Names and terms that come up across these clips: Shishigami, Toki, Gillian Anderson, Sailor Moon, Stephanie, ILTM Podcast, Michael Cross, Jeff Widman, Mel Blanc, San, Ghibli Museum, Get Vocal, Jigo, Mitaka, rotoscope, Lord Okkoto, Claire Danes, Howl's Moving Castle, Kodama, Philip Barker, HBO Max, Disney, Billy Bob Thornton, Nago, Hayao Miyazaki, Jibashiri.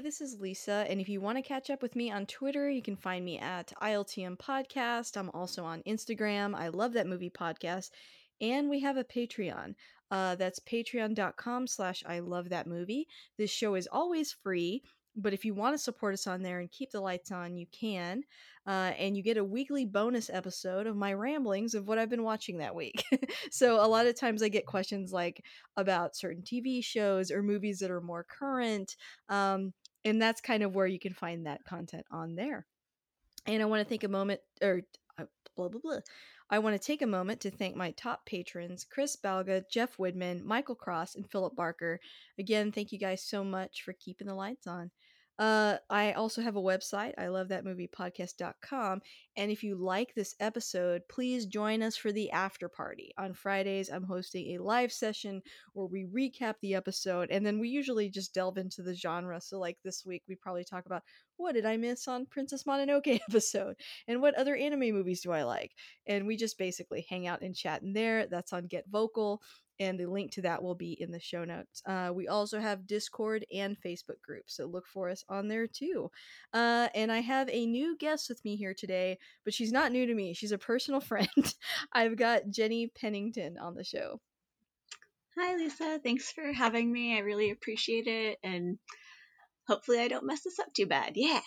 This is Lisa, and if you want to catch up with me on Twitter, you can find me at ILTM Podcast. I'm also on Instagram. I Love That Movie Podcast. And we have a Patreon. That's patreon.com/I Love That Movie. This show is always free, but if you want to support us on there and keep the lights on, you can. And you get a weekly bonus episode of my ramblings of what I've been watching that week. So a lot of times I get questions like about certain TV shows or movies that are more current. And that's kind of where you can find that content on there. And I want to take a moment, or blah, blah, blah. I want to take a moment to thank my top patrons, Chris Balga, Jeff Widman, Michael Cross, and Philip Barker. Again, thank you guys so much for keeping the lights on. I also have a website, ilovethatmoviepodcast.com. And if you like this episode, please join us for the after party. On Fridays, I'm hosting a live session where we recap the episode, and then we usually just delve into the genre. So like this week, we probably talk about what did I miss on Princess Mononoke episode, and what other anime movies do I like? And we just basically hang out and chat in there. That's on Get Vocal. And the link to that will be in the show notes. We also have Discord and Facebook groups, so look for us on there too. And I have a new guest with me here today, but she's not new to me. She's a personal friend. I've got Jenny Pennington on the show. Hi, Lisa. Thanks for having me. I really appreciate it. And hopefully I don't mess this up too bad. Yeah.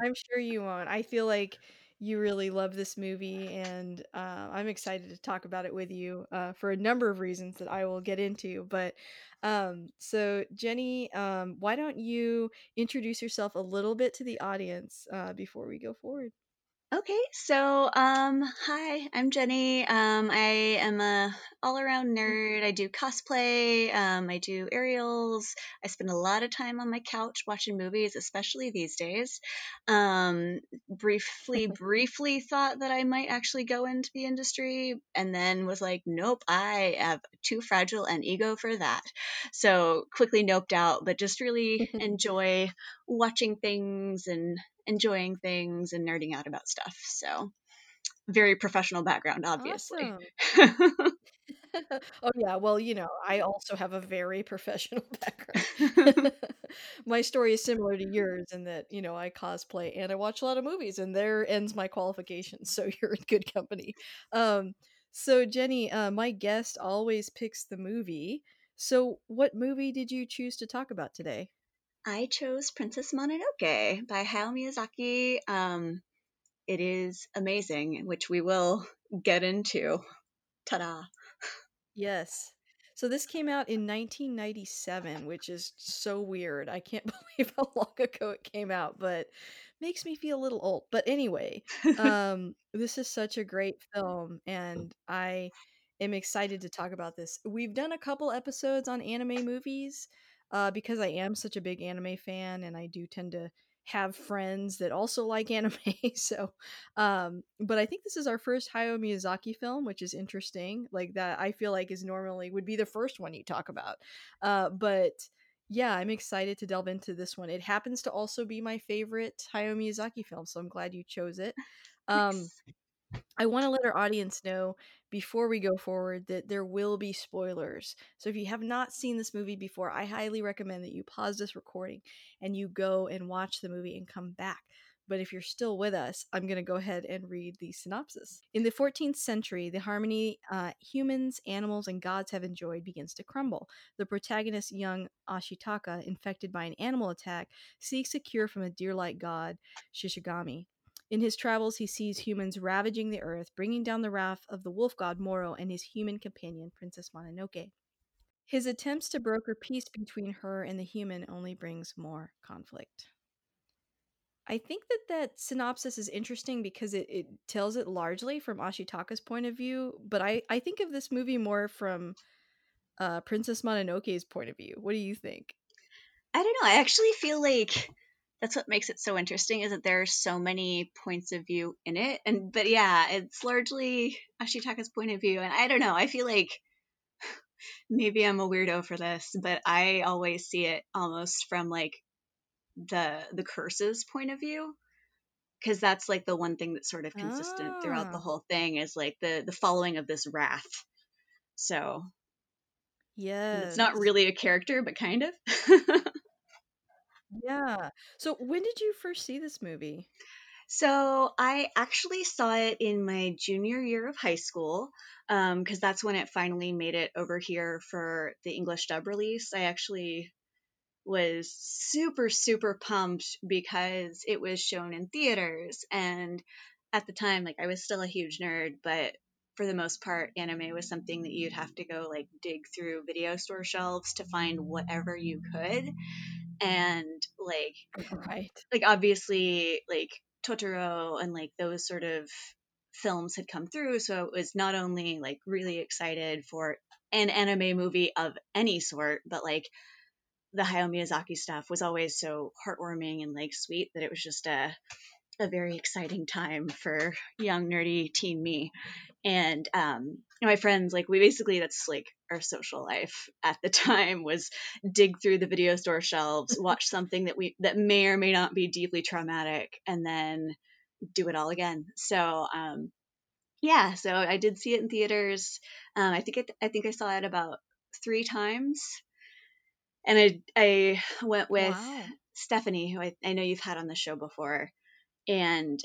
I'm sure you won't. I feel like you really love this movie, and I'm excited to talk about it with you for a number of reasons that I will get into. But so Jenny, why don't you introduce yourself a little bit to the audience before we go forward? Okay, so hi, I'm Jenny. I am a all-around nerd. I do cosplay. I do aerials. I spend a lot of time on my couch watching movies, especially these days. Briefly thought that I might actually go into the industry, and then was like, nope, I have too fragile an ego for that. So quickly noped out, but just really enjoy watching things and enjoying things and nerding out about stuff. So very professional background, obviously. Awesome. Oh yeah, well, you know, I also have a very professional background. My story is similar to yours in that, you know, I cosplay and I watch a lot of movies, and there ends my qualifications, so you're in good company. So Jenny, my guest always picks the movie. So what movie did you choose to talk about today? I chose Princess Mononoke by Hayao Miyazaki. It is amazing, which we will get into. Ta-da! Yes. So this came out in 1997, which is so weird. I can't believe how long ago it came out, but makes me feel a little old. But anyway, this is such a great film, and I am excited to talk about this. We've done a couple episodes on anime movies, because I am such a big anime fan, and I do tend to have friends that also like anime. So, but I think this is our first Hayao Miyazaki film, which is interesting. Like that, I feel like is normally would be the first one you talk about. But yeah, I'm excited to delve into this one. It happens to also be my favorite Hayao Miyazaki film, so I'm glad you chose it. I want to let our audience know before we go forward that there will be spoilers. So if you have not seen this movie before, I highly recommend that you pause this recording and you go and watch the movie and come back. But if you're still with us, I'm going to go ahead and read the synopsis. In the 14th century, the harmony humans, animals, and gods have enjoyed begins to crumble. The protagonist, young Ashitaka, infected by an animal attack, seeks a cure from a deer-like god, Shishigami. In his travels, he sees humans ravaging the earth, bringing down the wrath of the wolf god Moro and his human companion, Princess Mononoke. His attempts to broker peace between her and the human only brings more conflict. I think that synopsis is interesting because it tells it largely from Ashitaka's point of view, but I think of this movie more from Princess Mononoke's point of view. What do you think? I don't know. I actually feel like that's what makes it so interesting, is that there are so many points of view in it. But yeah, it's largely Ashitaka's point of view. And I don't know. I feel like maybe I'm a weirdo for this, but I always see it almost from like the curse's point of view, because that's like the one thing that's sort of consistent throughout the whole thing, is like the following of this wrath. So yeah, it's not really a character, but kind of. Yeah. So when did you first see this movie? So I actually saw it in my junior year of high school, because that's when it finally made it over here for the English dub release. I actually was super, super pumped because it was shown in theaters. And at the time, like, I was still a huge nerd, but for the most part, anime was something that you'd have to go like dig through video store shelves to find whatever you could. And like obviously like Totoro and like those sort of films had come through. So it was not only like really excited for an anime movie of any sort, but like the Hayao Miyazaki stuff was always so heartwarming and like sweet that it was just a very exciting time for young nerdy teen me. And my friends, like, we basically, that's like our social life at the time, was dig through the video store shelves, watch something that may or may not be deeply traumatic, and then do it all again. So yeah, so I did see it in theaters. I think I saw it about 3 times, and I went with Stephanie, who I know you've had on the show before. And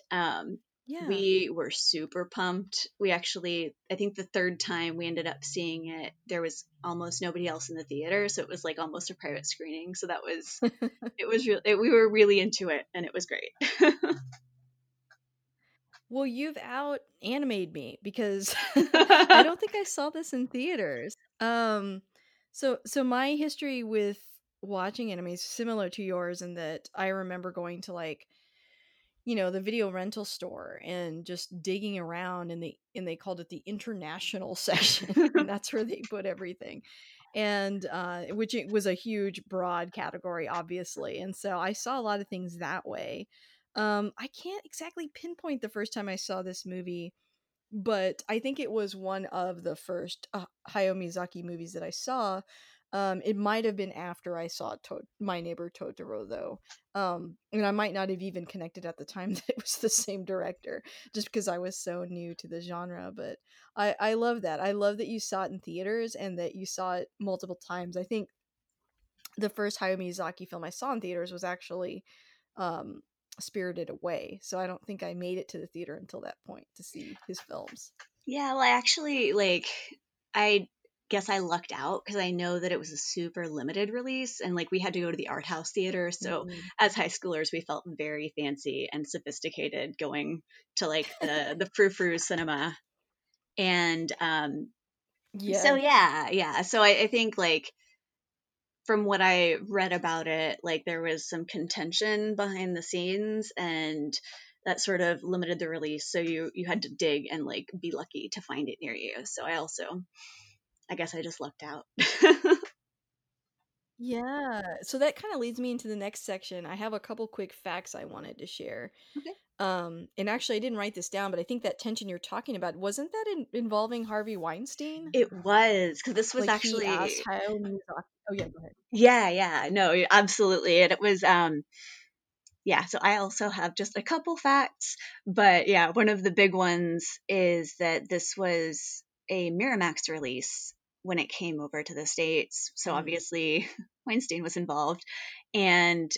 we were super pumped. We actually, I think the 3rd time we ended up seeing it, there was almost nobody else in the theater. So it was like almost a private screening. So that was, we were really into it, and it was great. Well, you've out animated me, because I don't think I saw this in theaters. So my history with watching anime is similar to yours, in that I remember going to the video rental store and just digging around, and they called it the international section. And that's where they put everything. And which it was a huge, broad category, obviously. And so I saw a lot of things that way. I can't exactly pinpoint the first time I saw this movie, but I think it was one of the first Hayao Miyazaki movies that I saw. It might have been after I saw My Neighbor Totoro, though. And I might not have even connected at the time that it was the same director, just because I was so new to the genre. But I love that. I love that you saw it in theaters and that you saw it multiple times. I think the first Hayao Miyazaki film I saw in theaters was actually Spirited Away. So I don't think I made it to the theater until that point to see his films. Yeah, well, I actually, I guess I lucked out, because I know that it was a super limited release, and like we had to go to the art house theater. So as high schoolers, we felt very fancy and sophisticated going to like the frou-frou cinema. And So I think like from what I read about it, like there was some contention behind the scenes, and that sort of limited the release. So you had to dig and like be lucky to find it near you. So I guess I just lucked out. Yeah. So that kind of leads me into the next section. I have a couple quick facts I wanted to share. Okay. And actually, I didn't write this down, but I think that tension you're talking about, wasn't that involving Harvey Weinstein? It was, because this was actually... He asked Hayao Miyazaki. Oh, yeah, go ahead. Yeah. No, absolutely. And it was... so I also have just a couple facts. But yeah, one of the big ones is that this was a Miramax release when it came over to the States. So obviously Weinstein was involved, and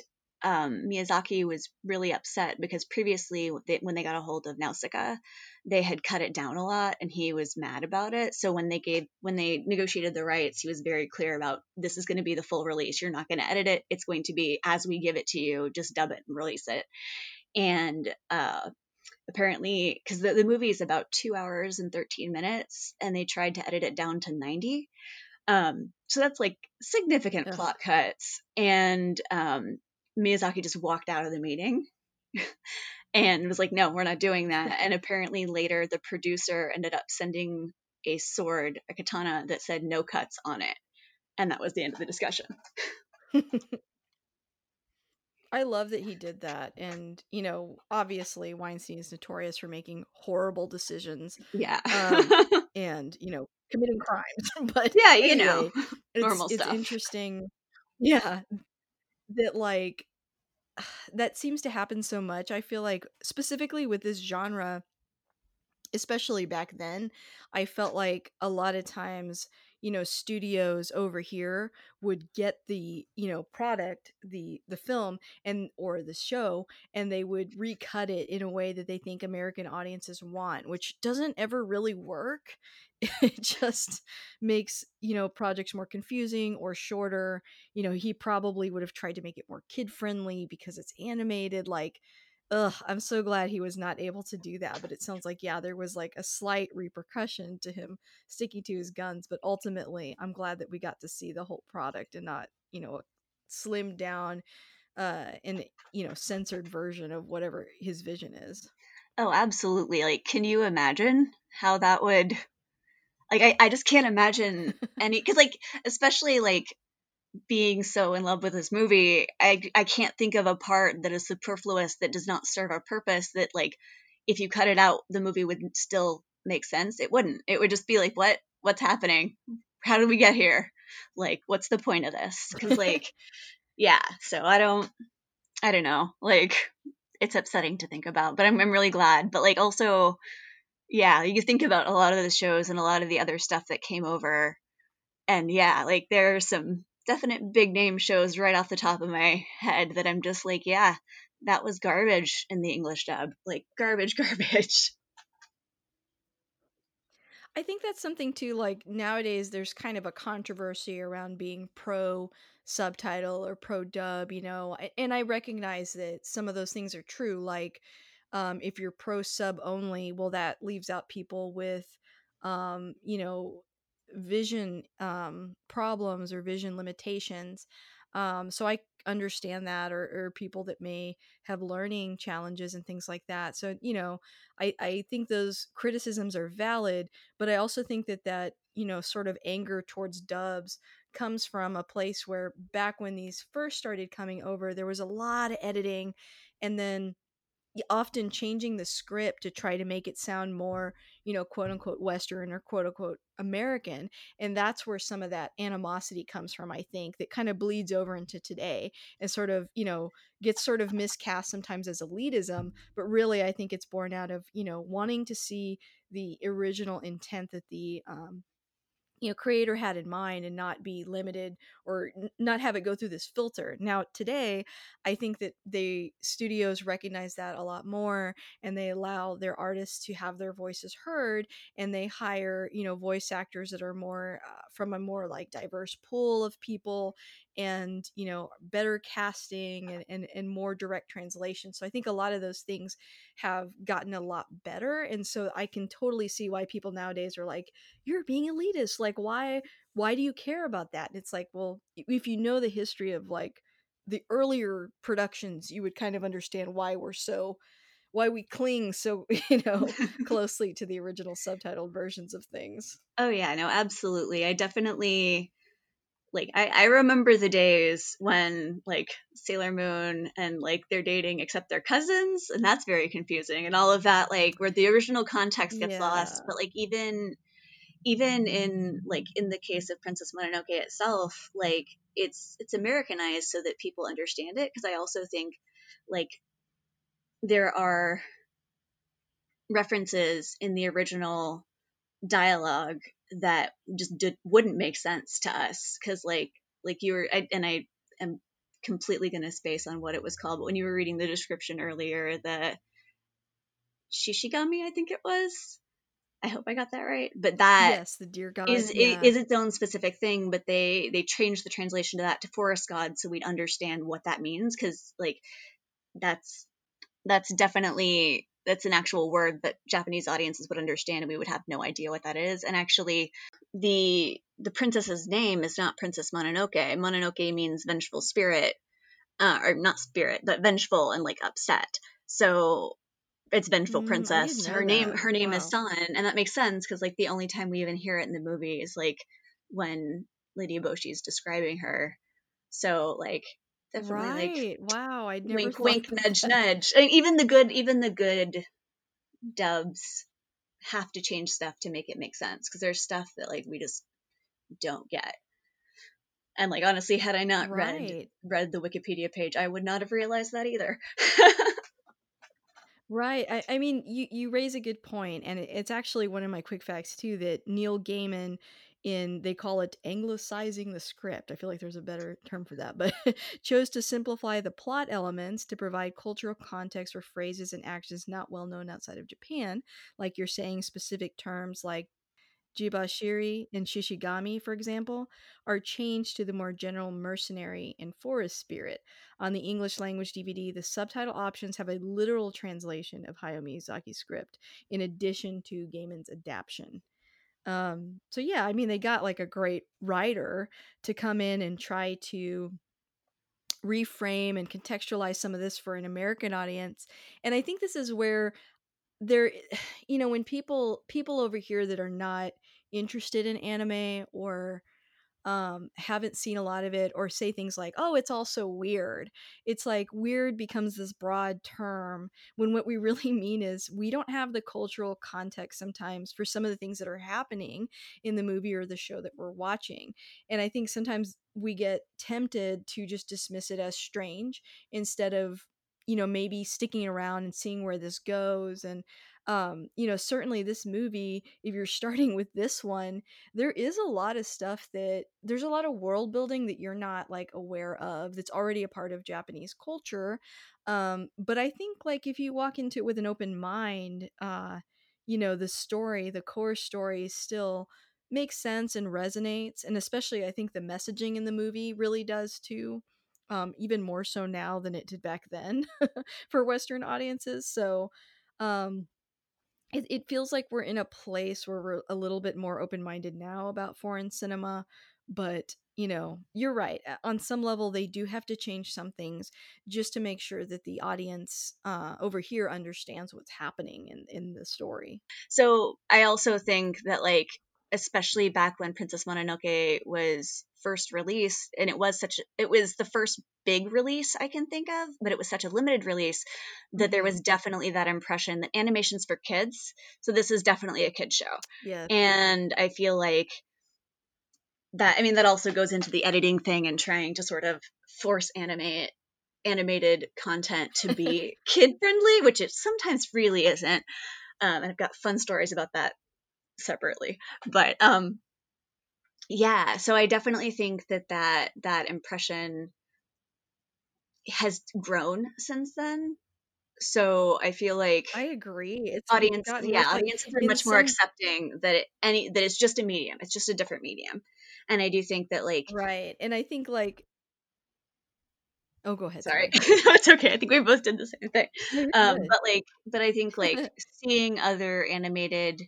Miyazaki was really upset because previously when they got a hold of Nausicaa, they had cut it down a lot, and he was mad about it. So when they negotiated the rights, he was very clear about, this is going to be the full release. You're not going to edit it. It's going to be as we give it to you, just dub it and release it. And apparently, because the movie is about 2 hours and 13 minutes, and they tried to edit it down to 90. So that's like significant plot cuts. And Miyazaki just walked out of the meeting and was like, no, we're not doing that. And apparently later the producer ended up sending a sword, a katana that said no cuts on it. And that was the end of the discussion. I love that he did that. And, you know, obviously Weinstein is notorious for making horrible decisions. Yeah. And, you know, committing crimes. But yeah, you anyway, know, normal it's stuff. It's interesting. Yeah. That like, that seems to happen so much. I feel like specifically with this genre, especially back then, I felt like a lot of times, you know, studios over here would get the, you know, product, the film and or the show, and they would recut it in a way that they think American audiences want, which doesn't ever really work. It just makes, you know, projects more confusing or shorter. You know, he probably would have tried to make it more kid friendly because it's animated. Like, ugh, I'm so glad he was not able to do that. But it sounds like, yeah, there was like a slight repercussion to him sticking to his guns. But ultimately, I'm glad that we got to see the whole product and not, you know, slimmed down and, you know, censored version of whatever his vision is. Oh, absolutely. Like, can you imagine how that would, like, I just can't imagine any, because like, especially like, being so in love with this movie, I can't think of a part that is superfluous, that does not serve our purpose, that like if you cut it out the movie would still make sense. It would just be like, what's happening, how did we get here, like what's the point of this? Because like yeah, so I don't know, like it's upsetting to think about, but I'm really glad. But like also yeah, you think about a lot of the shows and a lot of the other stuff that came over, and yeah, like there are some definite big name shows right off the top of my head that I'm just like, yeah, that was garbage in the English dub, like garbage. I think that's something too, like nowadays there's kind of a controversy around being pro subtitle or pro dub, you know, and I recognize that some of those things are true. Like if you're pro sub only, well, that leaves out people with, you know, vision problems or vision limitations, so I understand that, or people that may have learning challenges and things like that. So you know, I think those criticisms are valid, but I also think that you know sort of anger towards dubs comes from a place where back when these first started coming over, there was a lot of editing and then often changing the script to try to make it sound more, you know, quote unquote Western or quote unquote American. And that's where some of that animosity comes from, I think, that kind of bleeds over into today and sort of, you know, gets sort of miscast sometimes as elitism. But really, I think it's born out of, you know, wanting to see the original intent that the, you know, creator had in mind and not be limited or not have it go through this filter. Now, today, I think that the studios recognize that a lot more and they allow their artists to have their voices heard, and they hire, you know, voice actors that are more from a more like diverse pool of people and, you know, better casting and more direct translation. So I think a lot of those things have gotten a lot better. And so I can totally see why people nowadays are like, you're being elitist. Like, why do you care about that? And it's like, well, if you know the history of like the earlier productions, you would kind of understand why we cling so, you know, closely to the original subtitled versions of things. Oh yeah, no, absolutely. I definitely, like, I remember the days when, like, Sailor Moon and, like, they're dating except they're cousins, and that's very confusing, and all of that, like, where the original context gets lost, but, like, even in, like, in the case of Princess Mononoke itself, like, it's Americanized so that people understand it, because I also think, like, there are references in the original dialogue that just wouldn't make sense to us, because like you were, and I am completely going to space on what it was called, but when you were reading the description earlier, the Shishigami, I think it was, I hope I got that right, but that, yes, the deer god is its own specific thing, but they changed the translation to that to forest god so we'd understand what that means, because like that's definitely That's an actual word that Japanese audiences would understand, and we would have no idea what that is. And actually, the princess's name is not Princess Mononoke. Mononoke means vengeful spirit, or not spirit, but vengeful and like upset. So it's vengeful princess. Her name is San, and that makes sense because like the only time we even hear it in the movie is like when Lady Eboshi is describing her. So like. Definitely, right. Like, wow. I never wink, wink, that. Nudge, nudge. I mean, even the good dubs have to change stuff to make it make sense, because there's stuff that like we just don't get. And like honestly, had I not read the Wikipedia page, I would not have realized that either. Right. I mean, you raise a good point, and it's actually one of my quick facts too that Neil Gaiman. They call it anglicizing the script. I feel like there's a better term for that, but chose to simplify the plot elements to provide cultural context for phrases and actions not well known outside of Japan. Like you're saying, specific terms like jibashiri and shishigami, for example, are changed to the more general mercenary and forest spirit. On the English language DVD, the subtitle options have a literal translation of Hayao Miyazaki's script, in addition to Gaiman's adaptation. So yeah, I mean, they got like a great writer to come in and try to reframe and contextualize some of this for an American audience. And I think this is where there, you know, when people over here that are not interested in anime or haven't seen a lot of it, or say things like, oh, it's all so weird. It's like weird becomes this broad term when what we really mean is we don't have the cultural context sometimes for some of the things that are happening in the movie or the show that we're watching. And I think sometimes we get tempted to just dismiss it as strange instead of, you know, maybe sticking around and seeing where this goes. And you know, certainly this movie, if you're starting with this one, there is a lot of stuff that there's a lot of world building that you're not like aware of that's already a part of Japanese culture. But I think like if you walk into it with an open mind, you know, the story, the core story still makes sense and resonates. And especially I think the messaging in the movie really does too. Even more so now than it did back then for Western audiences. So, It feels like we're in a place where we're a little bit more open-minded now about foreign cinema, but, you know, you're right. On some level, they do have to change some things just to make sure that the audience over here understands what's happening in the story. So I also think that, like, especially back when Princess Mononoke was first released, and it was the first big release I can think of, but it was such a limited release that there was definitely that impression that animation's for kids. So this is definitely a kid show. Yeah. And I feel like that, I mean, that also goes into the editing thing and trying to sort of force animated content to be kid friendly, which it sometimes really isn't. And I've got fun stories about that separately, but, yeah, so I definitely think that impression has grown since then. So I feel like I agree. It's audiences are much more accepting that that it's just a medium. It's just a different medium. And I do think that like right. And I think like oh, go ahead. Sorry. No, it's okay. I think we both did the same thing. But I think like seeing other animated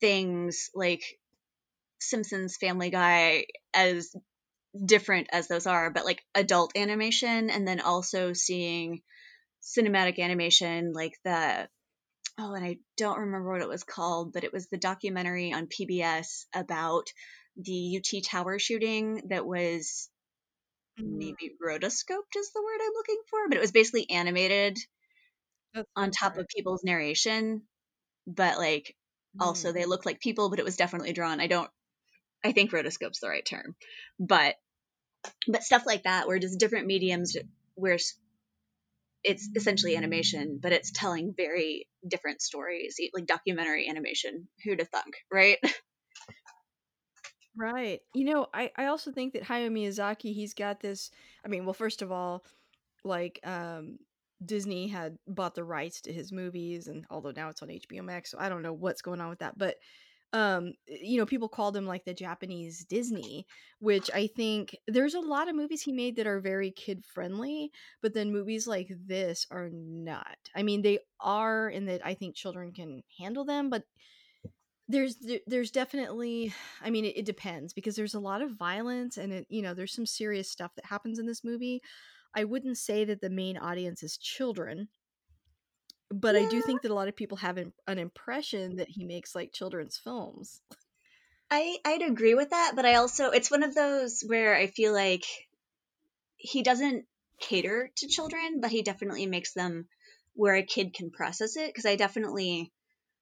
things like Simpsons, Family Guy, as different as those are, but like adult animation, and then also seeing cinematic animation like the and I don't remember what it was called, but it was the documentary on PBS about the UT Tower shooting that was maybe rotoscoped is the word I'm looking for, but it was basically animated on top of people's narration, but like also they looked like people, but it was definitely drawn. I think rotoscope's the right term, but stuff like that, where just different mediums, where it's essentially animation, but it's telling very different stories, like documentary animation. Who'd have thunk, right? Right. You know, I also think that Hayao Miyazaki, he's got this. I mean, well, first of all, like Disney had bought the rights to his movies, and although now it's on HBO Max, so I don't know what's going on with that, but. you know, people called him like the Japanese Disney, which I think there's a lot of movies he made that are very kid friendly, but then movies like this are not. I mean, they are in that I think children can handle them, but there's definitely, I mean, it depends, because there's a lot of violence and it, you know, there's some serious stuff that happens in this movie. I wouldn't say that the main audience is children, but yeah. I do think that a lot of people have an impression that he makes like children's films. I'd agree with that, but I also, it's one of those where I feel like he doesn't cater to children, but he definitely makes them where a kid can process it. Because I definitely,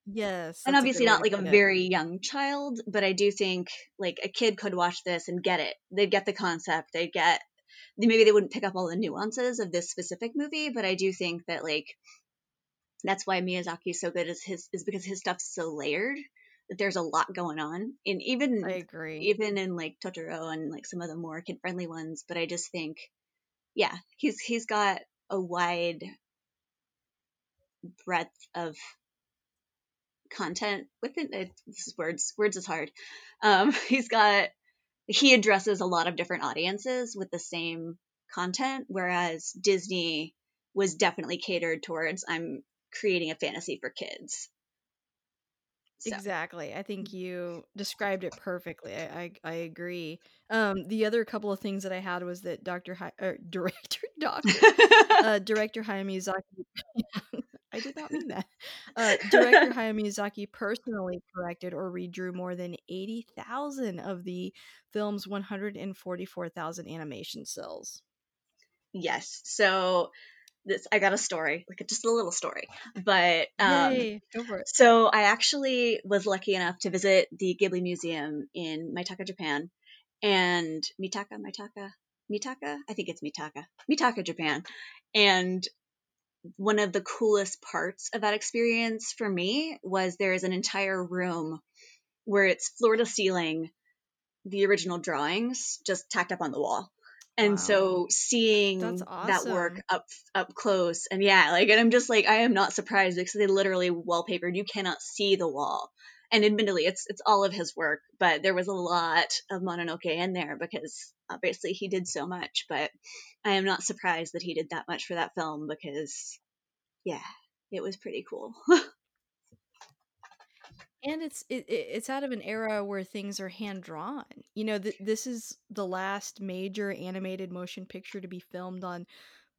yes, and obviously not like a very young child, but I do think like a kid could watch this and get it. They'd get the concept. They'd get, maybe they wouldn't pick up all the nuances of this specific movie, but I do think that like, that's why Miyazaki is so good, is because his stuff's so layered that there's a lot going on. And even I agree, even in like Totoro and like some of the more kid friendly ones. But I just think, yeah, he's got a wide breadth of content within it. This is words is hard. He addresses a lot of different audiences with the same content, whereas Disney was definitely catered towards I'm creating a fantasy for kids. So. Exactly. I think you described it perfectly. I agree. The other couple of things that I had was that director Hayao Miyazaki. I did not mean that. Director Hayao Miyazaki personally corrected or redrew more than 80,000 of the film's 144,000 animation cells. Yes. So this, I got a story, like just a little story, but yay, go for it. So I actually was lucky enough to visit the Ghibli Museum in Mitaka, Japan, and Mitaka, Japan. And one of the coolest parts of that experience for me was there is an entire room where it's floor to ceiling, the original drawings just tacked up on the wall. And wow. So seeing awesome. That work up close, and yeah, like, and I'm just like, I am not surprised because they literally wallpapered. You cannot see the wall. And admittedly, it's all of his work, but there was a lot of Mononoke in there because obviously he did so much. But I am not surprised that he did that much for that film because, yeah, it was pretty cool. And it's out of an era where things are hand drawn. You know, this is the last major animated motion picture to be filmed on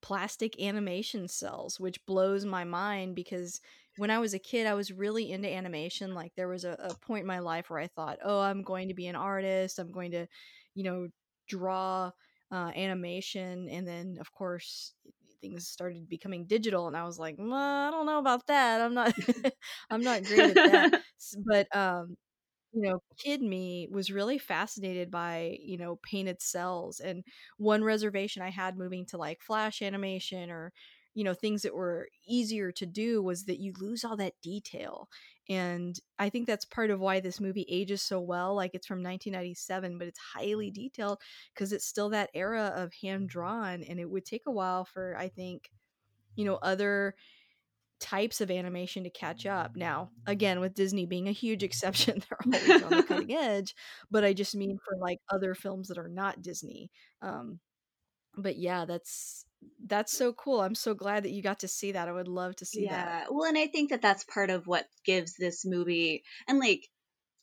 plastic animation cells, which blows my mind because when I was a kid, I was really into animation. Like there was a point in my life where I thought, oh, I'm going to be an artist. I'm going to, you know, draw animation. And then, of course, things started becoming digital and I was like, well, I don't know about that. I'm not great at that. But you know, kid me was really fascinated by, you know, painted cells. And one reservation I had moving to like flash animation or, you know, things that were easier to do was that you lose all that detail. And I think that's part of why this movie ages so well. Like it's from 1997, but it's highly detailed because it's still that era of hand drawn. And it would take a while for, I think, you know, other types of animation to catch up. Now, again, with Disney being a huge exception, they're always on the cutting edge, but I just mean for like other films that are not Disney. But yeah, that's so cool. I'm so glad that you got to see that. I would love to see that. Yeah. Well, and I think that that's part of what gives this movie and like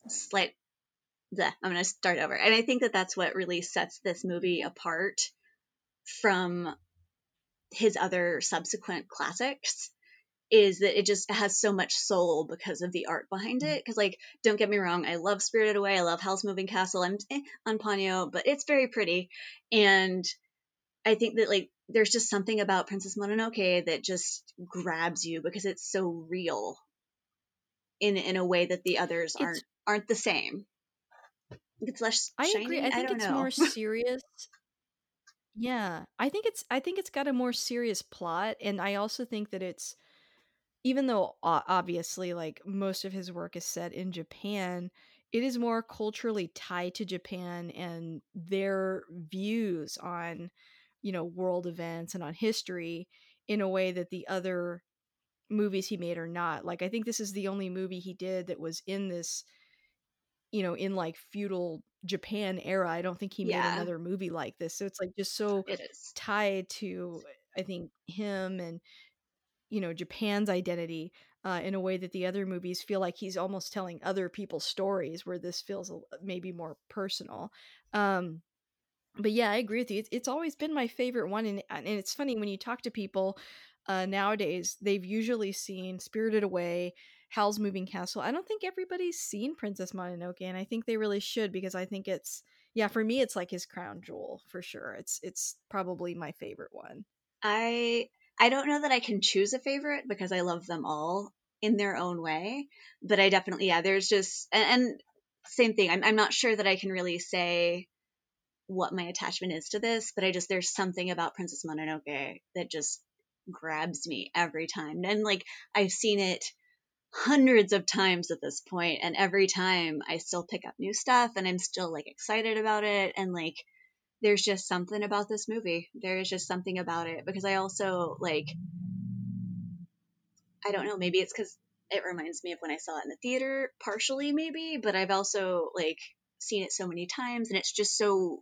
slight, I'm going to start over. And I think that that's what really sets this movie apart from his other subsequent classics is that it just has so much soul because of the art behind it. Because like, don't get me wrong, I love Spirited Away. I love Howl's Moving Castle. I'm on Ponyo, but it's very pretty. And I think that like, there's just something about Princess Mononoke that just grabs you because it's so real in a way that the others aren't the same. It's less shiny. I agree. I think it's more serious. Yeah. I think it's got a more serious plot. And I also think that it's, even though obviously like most of his work is set in Japan, it is more culturally tied to Japan and their views on, you know, world events and on history in a way that the other movies he made are not. Like, I think this is the only movie he did that was in this you know, in like feudal Japan era. I don't think he made another movie like this. So it's like just so tied to, I think, him and, you know, Japan's identity in a way that the other movies feel like he's almost telling other people's stories, where this feels maybe more personal. But yeah, I agree with you. It's always been my favorite one. And it's funny when you talk to people nowadays, they've usually seen Spirited Away, Howl's Moving Castle. I don't think everybody's seen Princess Mononoke, and I think they really should, because I think it's, yeah, for me, it's like his crown jewel for sure. It's probably my favorite one. I don't know that I can choose a favorite because I love them all in their own way, but I definitely, there's just, and same thing. I'm not sure that I can really say what my attachment is to this, but I just, there's something about Princess Mononoke that just grabs me every time. And like, I've seen it hundreds of times at this point, and every time I still pick up new stuff and I'm still like excited about it. And like, there's just something about this movie. There is just something about it, because I also like, I don't know, maybe it's because it reminds me of when I saw it in the theater, partially maybe, but I've also like seen it so many times, and it's just so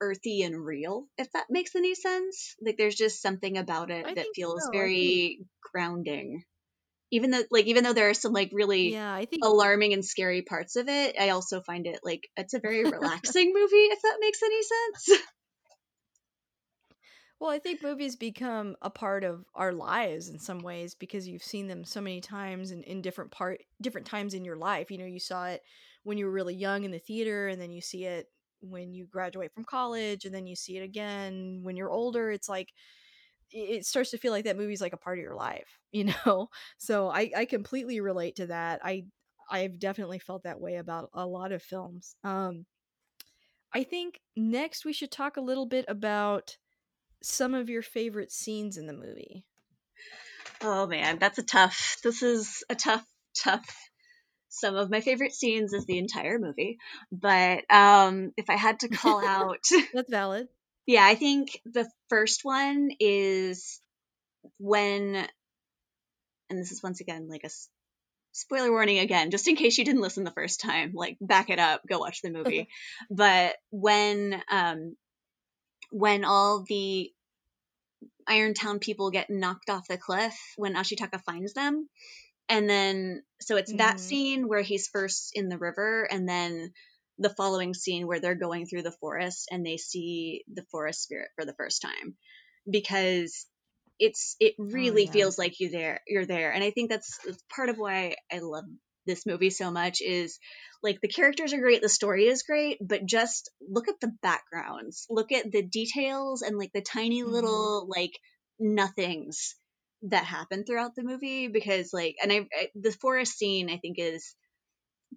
earthy and real, if that makes any sense. Like, there's just something about it that feels very grounding. Even though there are some like really alarming and scary parts of it, I also find it like, it's a very relaxing movie, if that makes any sense. Well, I think movies become a part of our lives in some ways, because you've seen them so many times and in different times in your life. You know, you saw it when you were really young in the theater, and then you see it when you graduate from college, and then you see it again when you're older. It's like, it starts to feel like that movie's like a part of your life, you know? So I completely relate to that. I've definitely felt that way about a lot of films. I think next we should talk a little bit about some of your favorite scenes in the movie. Oh man, this is a tough some of my favorite scenes is the entire movie, but if I had to call out that's valid. Yeah, I think the first one is when, and this is once again like a spoiler warning again, just in case you didn't listen the first time, like back it up, go watch the movie. But when all the Irontown people get knocked off the cliff when Ashitaka finds them, and then so it's that scene where he's first in the river, and then the following scene where they're going through the forest and they see the forest spirit for the first time, because it really feels like you're there. And I think that's part of why I love this movie so much, is like the characters are great, the story is great, but just look at the backgrounds, look at the details, and like the tiny little like nothings that happen throughout the movie. Because like, and I the forest scene, I think is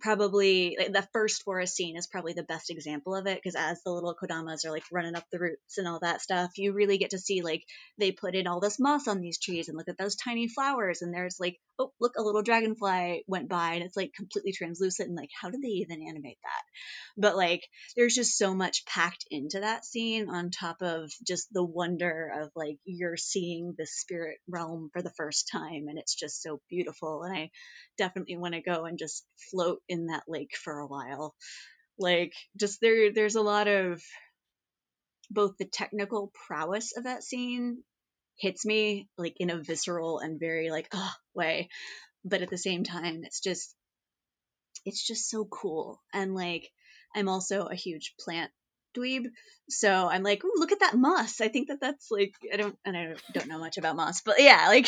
probably like, the first forest scene is probably the best example of it, because as the little Kodamas are like running up the roots and all that stuff, you really get to see like they put in all this moss on these trees, and look at those tiny flowers, and there's like, oh look, a little dragonfly went by, and it's like completely translucent, and like how did they even animate that? But like there's just so much packed into that scene, on top of just the wonder of like you're seeing the spirit realm for the first time, and it's just so beautiful. And I definitely want to go and just float in that lake for a while. Like just there's a lot of both the technical prowess of that scene hits me like in a visceral and very like way, but at the same time it's just so cool. And like I'm also a huge plant dweeb, so I'm like, ooh, look at that moss. I think that's like, I don't know much about moss, but yeah, like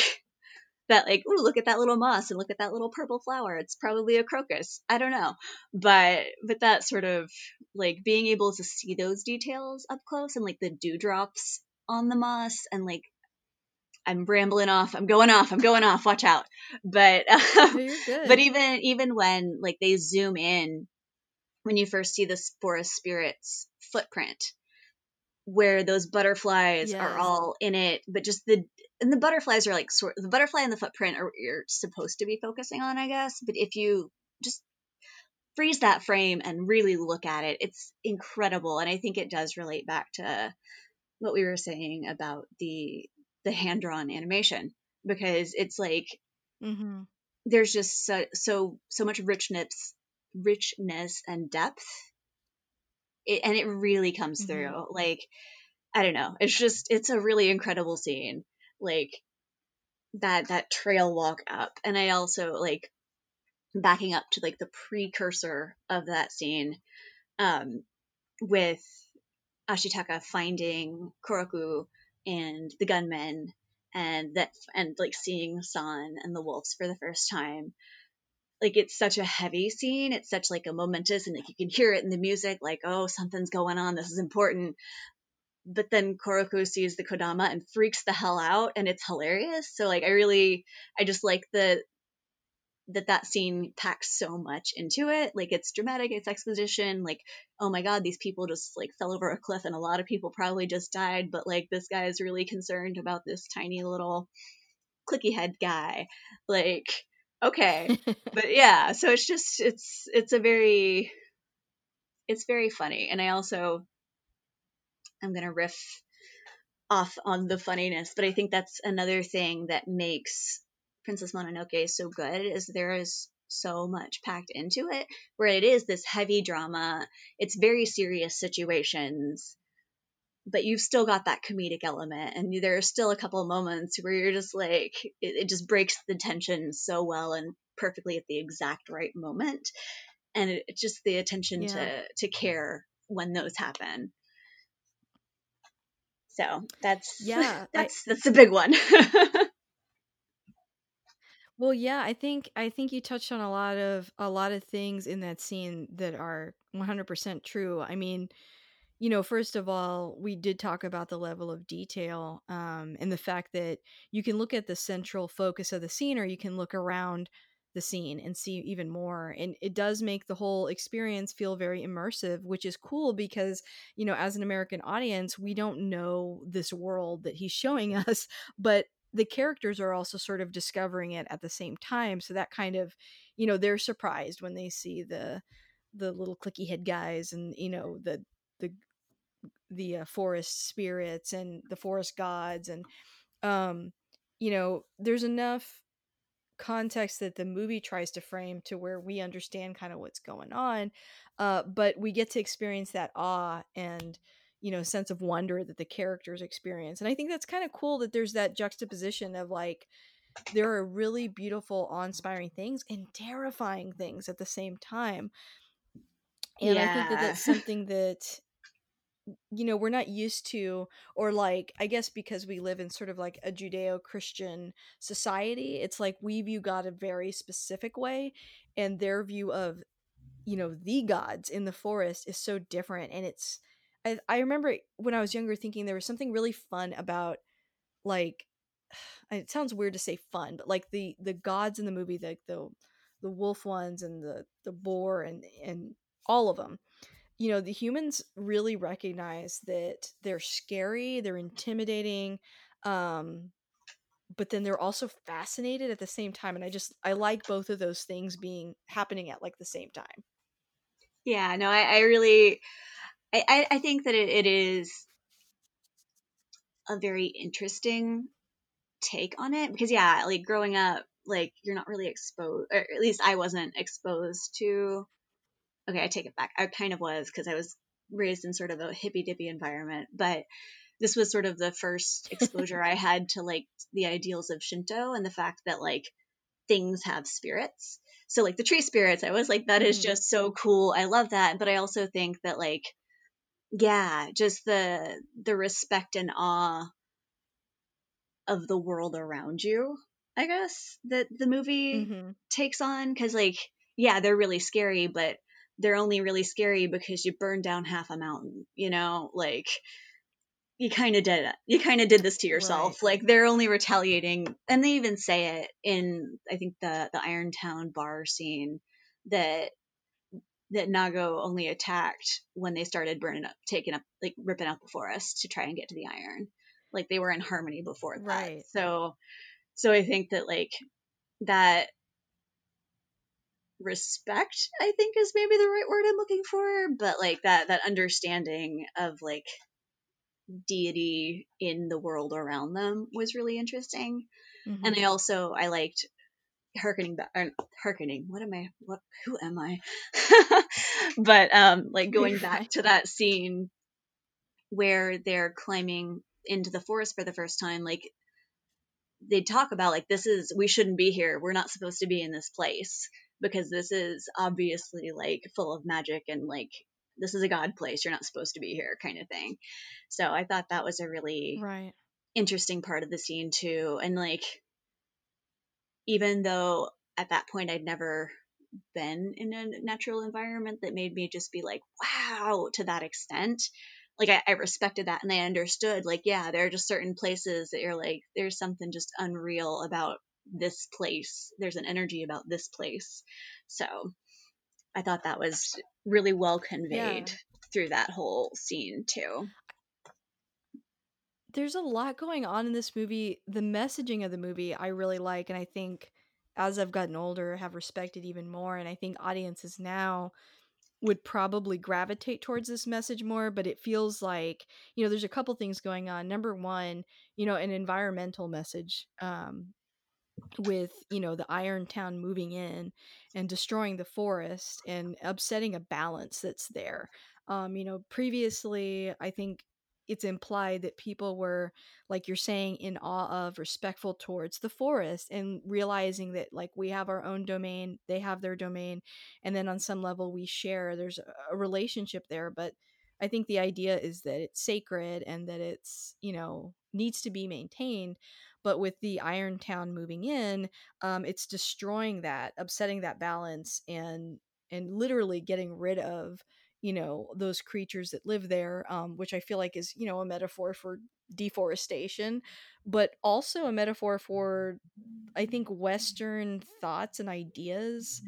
that, like, ooh, look at that little moss, and look at that little purple flower, it's probably a crocus, I don't know. But that sort of like being able to see those details up close, and like the dewdrops on the moss, and like I'm rambling off, I'm going off, watch out. But but even when like they zoom in, when you first see this forest spirit's footprint, where those butterflies are all in it, but just the butterflies are like the butterfly and the footprint are what you're supposed to be focusing on, I guess. But if you just freeze that frame and really look at it, it's incredible. And I think it does relate back to what we were saying about the hand-drawn animation, because it's like there's just so much richness richness and depth. And it really comes through. Mm-hmm. Like, I don't know. It's just, it's a really incredible scene. Like, that trail walk up. And I also, like, backing up to, like, the precursor of that scene with Ashitaka finding Koroku and the gunmen and like seeing San and the wolves for the first time. Like, it's such a heavy scene. It's such like a momentous, and like you can hear it in the music, like, oh, something's going on, this is important. But then Koroku sees the Kodama and freaks the hell out, and it's hilarious. So like I just like that scene packs so much into it. Like, it's dramatic, it's exposition, like, oh my god, these people just like fell over a cliff and a lot of people probably just died, but like this guy is really concerned about this tiny little clicky head guy, like, okay. But yeah, so it's just it's very funny. And I also, I'm gonna riff off on the funniness, but I think that's another thing that makes Princess Mononoke is so good, is there is so much packed into it, where it is this heavy drama, it's very serious situations, but you've still got that comedic element, and there are still a couple of moments where you're just like, it just breaks the tension so well and perfectly at the exact right moment, and it's just the attention to care when those happen. So that's the big one. Well, yeah, I think you touched on a lot of things in that scene that are 100% true. I mean, you know, first of all, we did talk about the level of detail and the fact that you can look at the central focus of the scene, or you can look around the scene and see even more. And it does make the whole experience feel very immersive, which is cool because, you know, as an American audience, we don't know this world that he's showing us, but the characters are also sort of discovering it at the same time. So that kind of, you know, they're surprised when they see the little clicky head guys and, you know, the forest spirits and the forest gods. And, you know, there's enough context that the movie tries to frame to where we understand kind of what's going on. But we get to experience that awe and, you know, sense of wonder that the characters experience. And I think that's kind of cool that there's that juxtaposition of like, there are really beautiful, awe-inspiring things and terrifying things at the same time. And yeah. I think that that's something that, you know, we're not used to, or like, I guess because we live in sort of like a Judeo-Christian society, it's like we view God a very specific way, and their view of, you know, the gods in the forest is so different. And it's, I remember when I was younger thinking there was something really fun about, like, it sounds weird to say fun, but like the gods in the movie, like the wolf ones and the boar and all of them, you know, the humans really recognize that they're scary, they're intimidating, but then they're also fascinated at the same time. And I like both of those things happening at like the same time. Yeah, no, I think that it is a very interesting take on it, because yeah, like growing up, like you're not really exposed, or at least I wasn't exposed to, okay, I take it back. I kind of was, because I was raised in sort of a hippy dippy environment, but this was sort of the first exposure I had to like the ideals of Shinto and the fact that like things have spirits. So like the tree spirits, I was like, that is just so cool. I love that. But I also think that like, yeah, just the respect and awe of the world around you, I guess, that the movie takes on. Because like, yeah, they're really scary, but they're only really scary because you burned down half a mountain, you know, like you kind of did it. You kind of did this to yourself. Right. Like they're only retaliating, and they even say it in, I think the Irontown bar scene, that Nago only attacked when they started ripping up the forest to try and get to the iron. Like they were in harmony before that. Right. So I think that like that respect, I think, is maybe the right word I'm looking for, but like that understanding of like deity in the world around them was really interesting. And I liked hearkening back, or hearkening, who am I? But like going back to that scene where they're climbing into the forest for the first time, like they talk about like, this is, we shouldn't be here. We're not supposed to be in this place because this is obviously like full of magic and like, this is a god place. You're not supposed to be here kind of thing. So I thought that was a really interesting part of the scene too. And like, even though at that point I'd never been in a natural environment that made me just be like, wow, to that extent, like I respected that. And I understood like, yeah, there are just certain places that you're like, there's something just unreal about this place. There's an energy about this place. So I thought that was really well conveyed through that whole scene too. There's a lot going on in this movie. The messaging of the movie I really like, and I think as I've gotten older, have respected even more, and I think audiences now would probably gravitate towards this message more, but it feels like, you know, there's a couple things going on. Number one, you know, an environmental message with, you know, the Iron Town moving in and destroying the forest and upsetting a balance that's there. You know, previously, I think it's implied that people were, like you're saying, in awe of, respectful towards the forest and realizing that like we have our own domain, they have their domain, and then on some level we share, there's a relationship there. But I think the idea is that it's sacred and that it's, you know, needs to be maintained. But with the Iron Town moving in, it's destroying that, upsetting that balance, and literally getting rid of, you know, those creatures that live there, which I feel like is, you know, a metaphor for deforestation, but also a metaphor for, I think, Western thoughts and ideas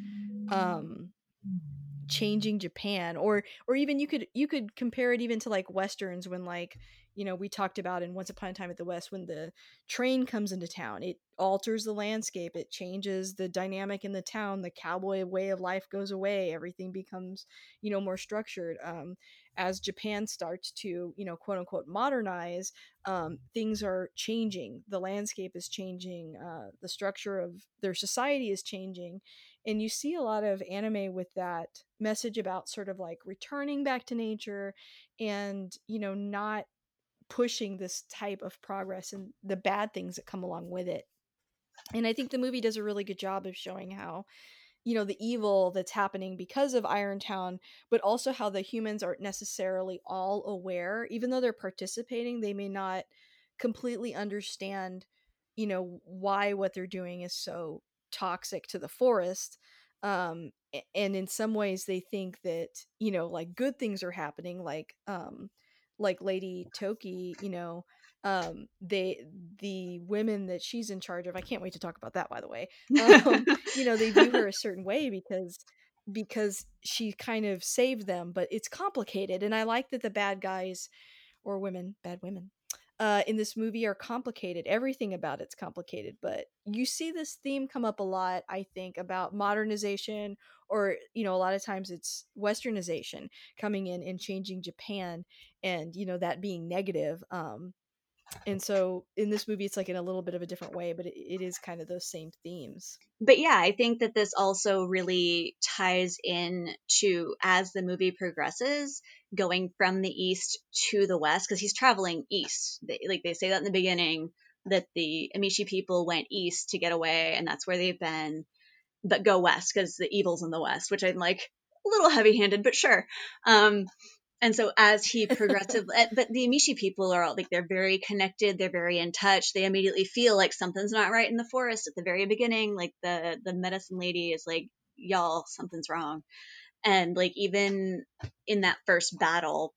changing Japan, or even you could compare it even to like Westerns when, like, you know, we talked about in Once Upon a Time in the West, when the train comes into town, it alters the landscape, it changes the dynamic in the town, the cowboy way of life goes away, everything becomes, you know, more structured. As Japan starts to, you know, quote unquote modernize, things are changing, the landscape is changing, the structure of their society is changing. And you see a lot of anime with that message about sort of like returning back to nature and, you know, not pushing this type of progress and the bad things that come along with it. And I think the movie does a really good job of showing how, you know, the evil that's happening because of Iron Town, but also how the humans aren't necessarily all aware. Even though they're participating, they may not completely understand, you know, why what they're doing is so toxic to the forest. And in some ways they think that, you know, like good things are happening, like Lady Toki, you know, the women that she's in charge of, I can't wait to talk about that, by the way, you know, they view her a certain way because she kind of saved them, but it's complicated. And I like that the bad guys, or women, bad women, in this movie are complicated. Everything about it's complicated, but you see this theme come up a lot, I think, about modernization, or, you know, a lot of times it's Westernization coming in and changing Japan, and, you know, that being negative. And so in this movie, it's like in a little bit of a different way, but it is kind of those same themes. But yeah, I think that this also really ties in to, as the movie progresses, going from the east to the west, because he's traveling east. They say that in the beginning, that the Emishi people went east to get away, and that's where they've been, but go west because the evil's in the west, which I'm like a little heavy-handed, but sure. And so as he progressively, but the Emishi people are all like, they're very connected. They're very in touch. They immediately feel like something's not right in the forest at the very beginning. Like the medicine lady is like, y'all, something's wrong. And like, even in that first battle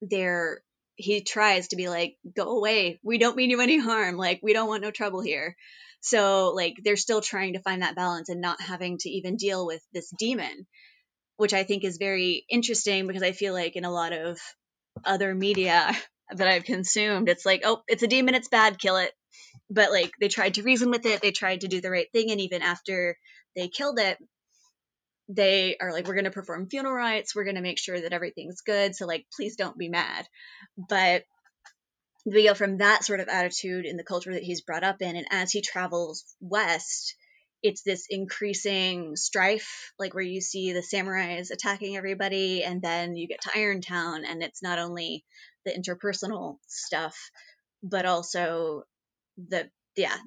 there, he tries to be like, go away. We don't mean you any harm. Like, we don't want no trouble here. So like, they're still trying to find that balance and not having to even deal with this demon, which I think is very interesting, because I feel like in a lot of other media that I've consumed, it's like, oh, it's a demon, it's bad, kill it. But like, they tried to reason with it, they tried to do the right thing, and even after they killed it, they are like, we're going to perform funeral rites, we're going to make sure that everything's good, so like, please don't be mad. But we go from that sort of attitude in the culture that he's brought up in, and as he travels west, it's this increasing strife, like where you see the samurais attacking everybody, and then you get to Iron Town, and it's not only the interpersonal stuff, but also the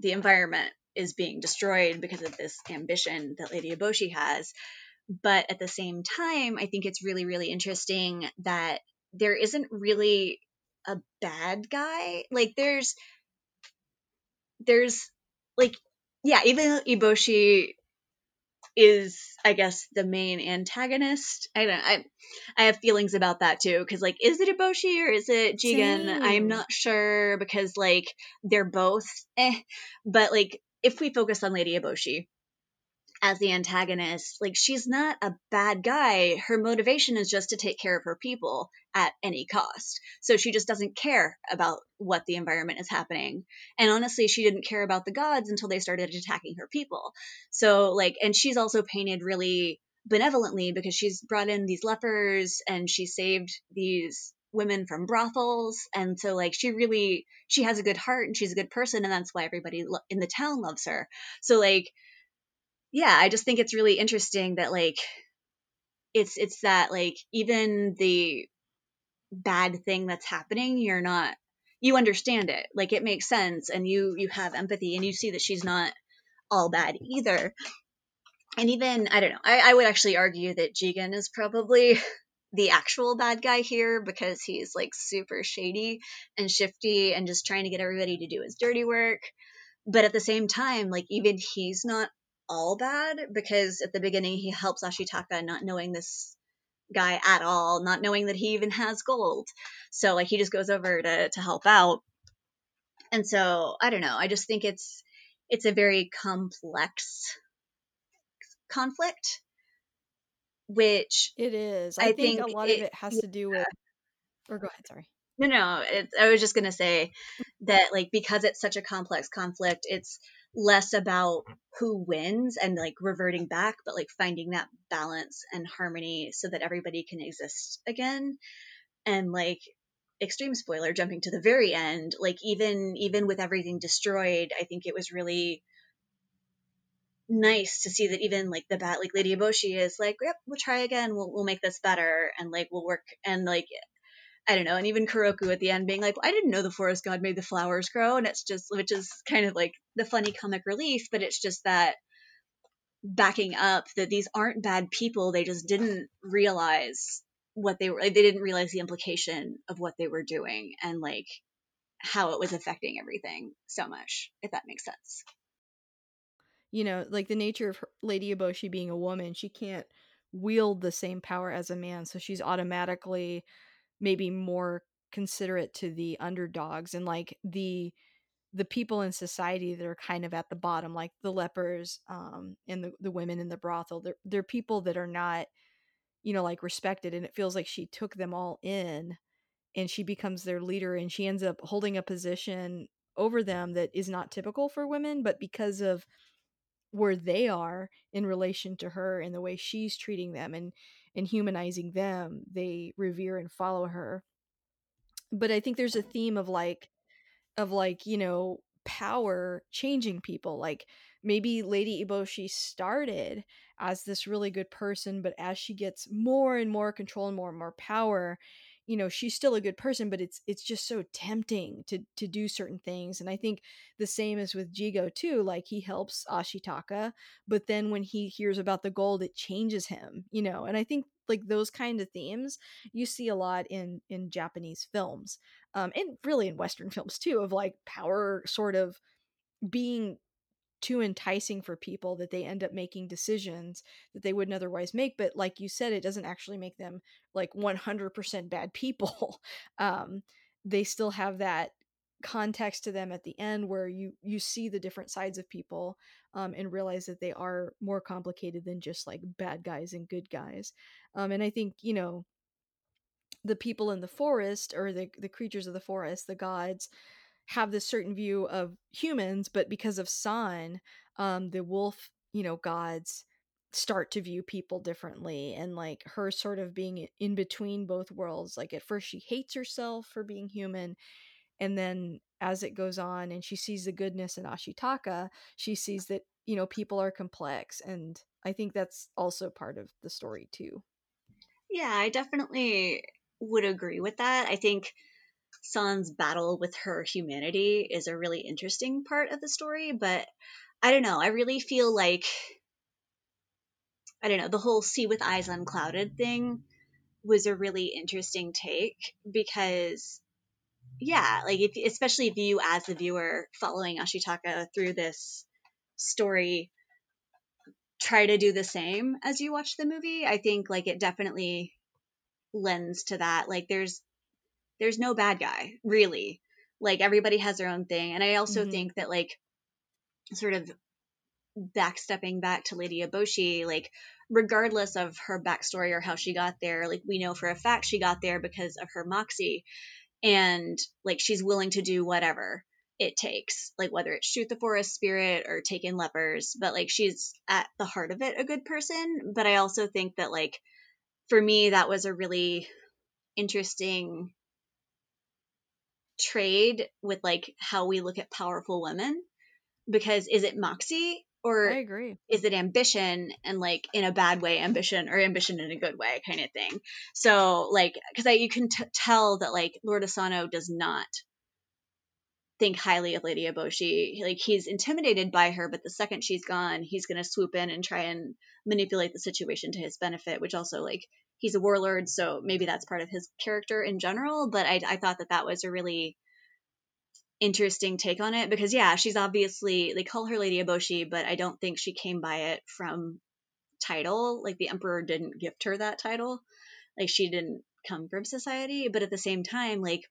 environment is being destroyed because of this ambition that Lady Eboshi has. But at the same time, I think it's really, really interesting that there isn't really a bad guy. Like there's like, yeah, even Eboshi is, I guess, the main antagonist. I have feelings about that too, because like, is it Eboshi or is it Jigen? Same. I'm not sure, because like they're both but like if we focus on Lady Eboshi as the antagonist, like she's not a bad guy. Her motivation is just to take care of her people at any cost. So she just doesn't care about what the environment is happening. And honestly, she didn't care about the gods until they started attacking her people. So like, and she's also painted really benevolently because she's brought in these lepers and she saved these women from brothels. And so like, she has a good heart and she's a good person. And that's why everybody in the town loves her. So like, yeah, I just think it's really interesting that like it's that like even the bad thing that's happening, you understand it. Like it makes sense and you have empathy and you see that she's not all bad either. And even I don't know, I would actually argue that Jigen is probably the actual bad guy here because he's like super shady and shifty and just trying to get everybody to do his dirty work. But at the same time, like even he's not all bad, because at the beginning he helps Ashitaka not knowing this guy at all, not knowing that he even has gold. So like he just goes over to help out. And so I don't know, I just think it's a very complex conflict, which it is. I think a lot of it has to do with go ahead, sorry. No, I was just gonna say that like because it's such a complex conflict, it's less about who wins and like reverting back, but like finding that balance and harmony so that everybody can exist again. And like extreme spoiler, jumping to the very end, like even with everything destroyed, I think it was really nice to see that even like the bat, like Lady Eboshi is like, yep, we'll try again, we'll make this better, and like we'll work, and like I don't know, and even Koroku at the end being like, well, I didn't know the forest god made the flowers grow, and it's just, which is kind of like the funny comic relief, but it's just that backing up that these aren't bad people, they just didn't realize what they were, like, they didn't realize the implication of what they were doing, and like how it was affecting everything so much, if that makes sense. You know, like the nature of Lady Eboshi being a woman, she can't wield the same power as a man, so she's automatically maybe more considerate to the underdogs and like the people in society that are kind of at the bottom, like the lepers and the women in the brothel. They're people that are not, you know, like respected, and it feels like she took them all in and she becomes their leader, and she ends up holding a position over them that is not typical for women, but because of where they are in relation to her and the way she's treating them and humanizing them, they revere and follow her. But I think there's a theme of like, you know, power changing people. Like maybe Lady Eboshi started as this really good person, but as she gets more and more control and more power, you know, she's still a good person, but it's just so tempting to do certain things. And I think the same is with Jigo too. Like he helps Ashitaka, but then when he hears about the gold, it changes him, you know? And I think like those kind of themes you see a lot in Japanese films, and really in Western films too, of like power sort of being too enticing for people that they end up making decisions that they wouldn't otherwise make. But like you said, it doesn't actually make them like 100% bad people. They still have that context to them at the end where you see the different sides of people and realize that they are more complicated than just like bad guys and good guys. And I think, you know, the people in the forest or the creatures of the forest, the gods, have this certain view of humans, but because of San, the wolf, you know, gods start to view people differently, and like her sort of being in between both worlds. Like at first she hates herself for being human, and then as it goes on and she sees the goodness in Ashitaka, she sees that you know, people are complex, and I think that's also part of the story too. Yeah, I definitely would agree with that. I think San's battle with her humanity is a really interesting part of the story, but I don't know. I really feel like, I don't know, the whole see with eyes unclouded thing was a really interesting take because, yeah, like if, especially if you as the viewer following Ashitaka through this story try to do the same as you watch the movie, I think like it definitely lends to that. Like there's no bad guy, really. Like everybody has their own thing. And I also think that like sort of backstepping back to Lady Eboshi, like regardless of her backstory or how she got there, like we know for a fact she got there because of her moxie, and like she's willing to do whatever it takes, like whether it's shoot the forest spirit or take in lepers, but like she's at the heart of it a good person. But I also think that like for me that was a really interesting trade with like how we look at powerful women, because is it moxie or I agree. Is it ambition, and like in a bad way ambition or ambition in a good way kind of thing. So like, because you can tell that like Lord Asano does not think highly of Lady Eboshi. Like he's intimidated by her, but the second she's gone, he's going to swoop in and try and manipulate the situation to his benefit, which also like he's a warlord. So maybe that's part of his character in general. But I thought that that was a really interesting take on it, because yeah, she's obviously, they call her Lady Eboshi, but I don't think she came by it from title. Like the emperor didn't gift her that title. Like she didn't come from society, but at the same time, like,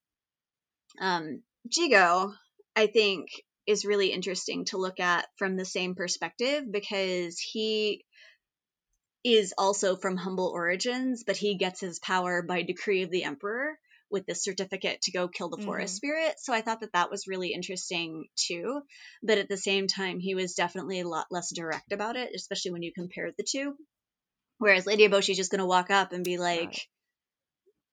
Jigo, I think, is really interesting to look at from the same perspective, because he is also from humble origins, but he gets his power by decree of the emperor with this certificate to go kill the forest spirit. So I thought that that was really interesting too. But at the same time, he was definitely a lot less direct about it, especially when you compare the two. Whereas Lady Eboshi is just going to walk up and be like,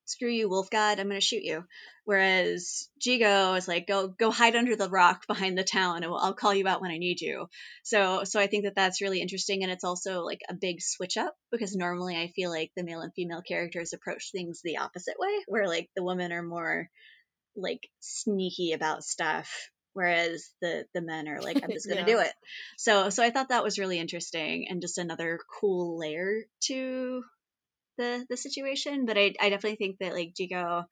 screw you, wolf god, I'm going to shoot you. Whereas Jigo is like, go hide under the rock behind the town and I'll call you out when I need you. So I think that that's really interesting. And it's also like a big switch up, because normally I feel like the male and female characters approach things the opposite way, where like the women are more like sneaky about stuff, whereas the men are like, I'm just going to do it. So I thought that was really interesting, and just another cool layer to the situation. But I definitely think that like Jigo,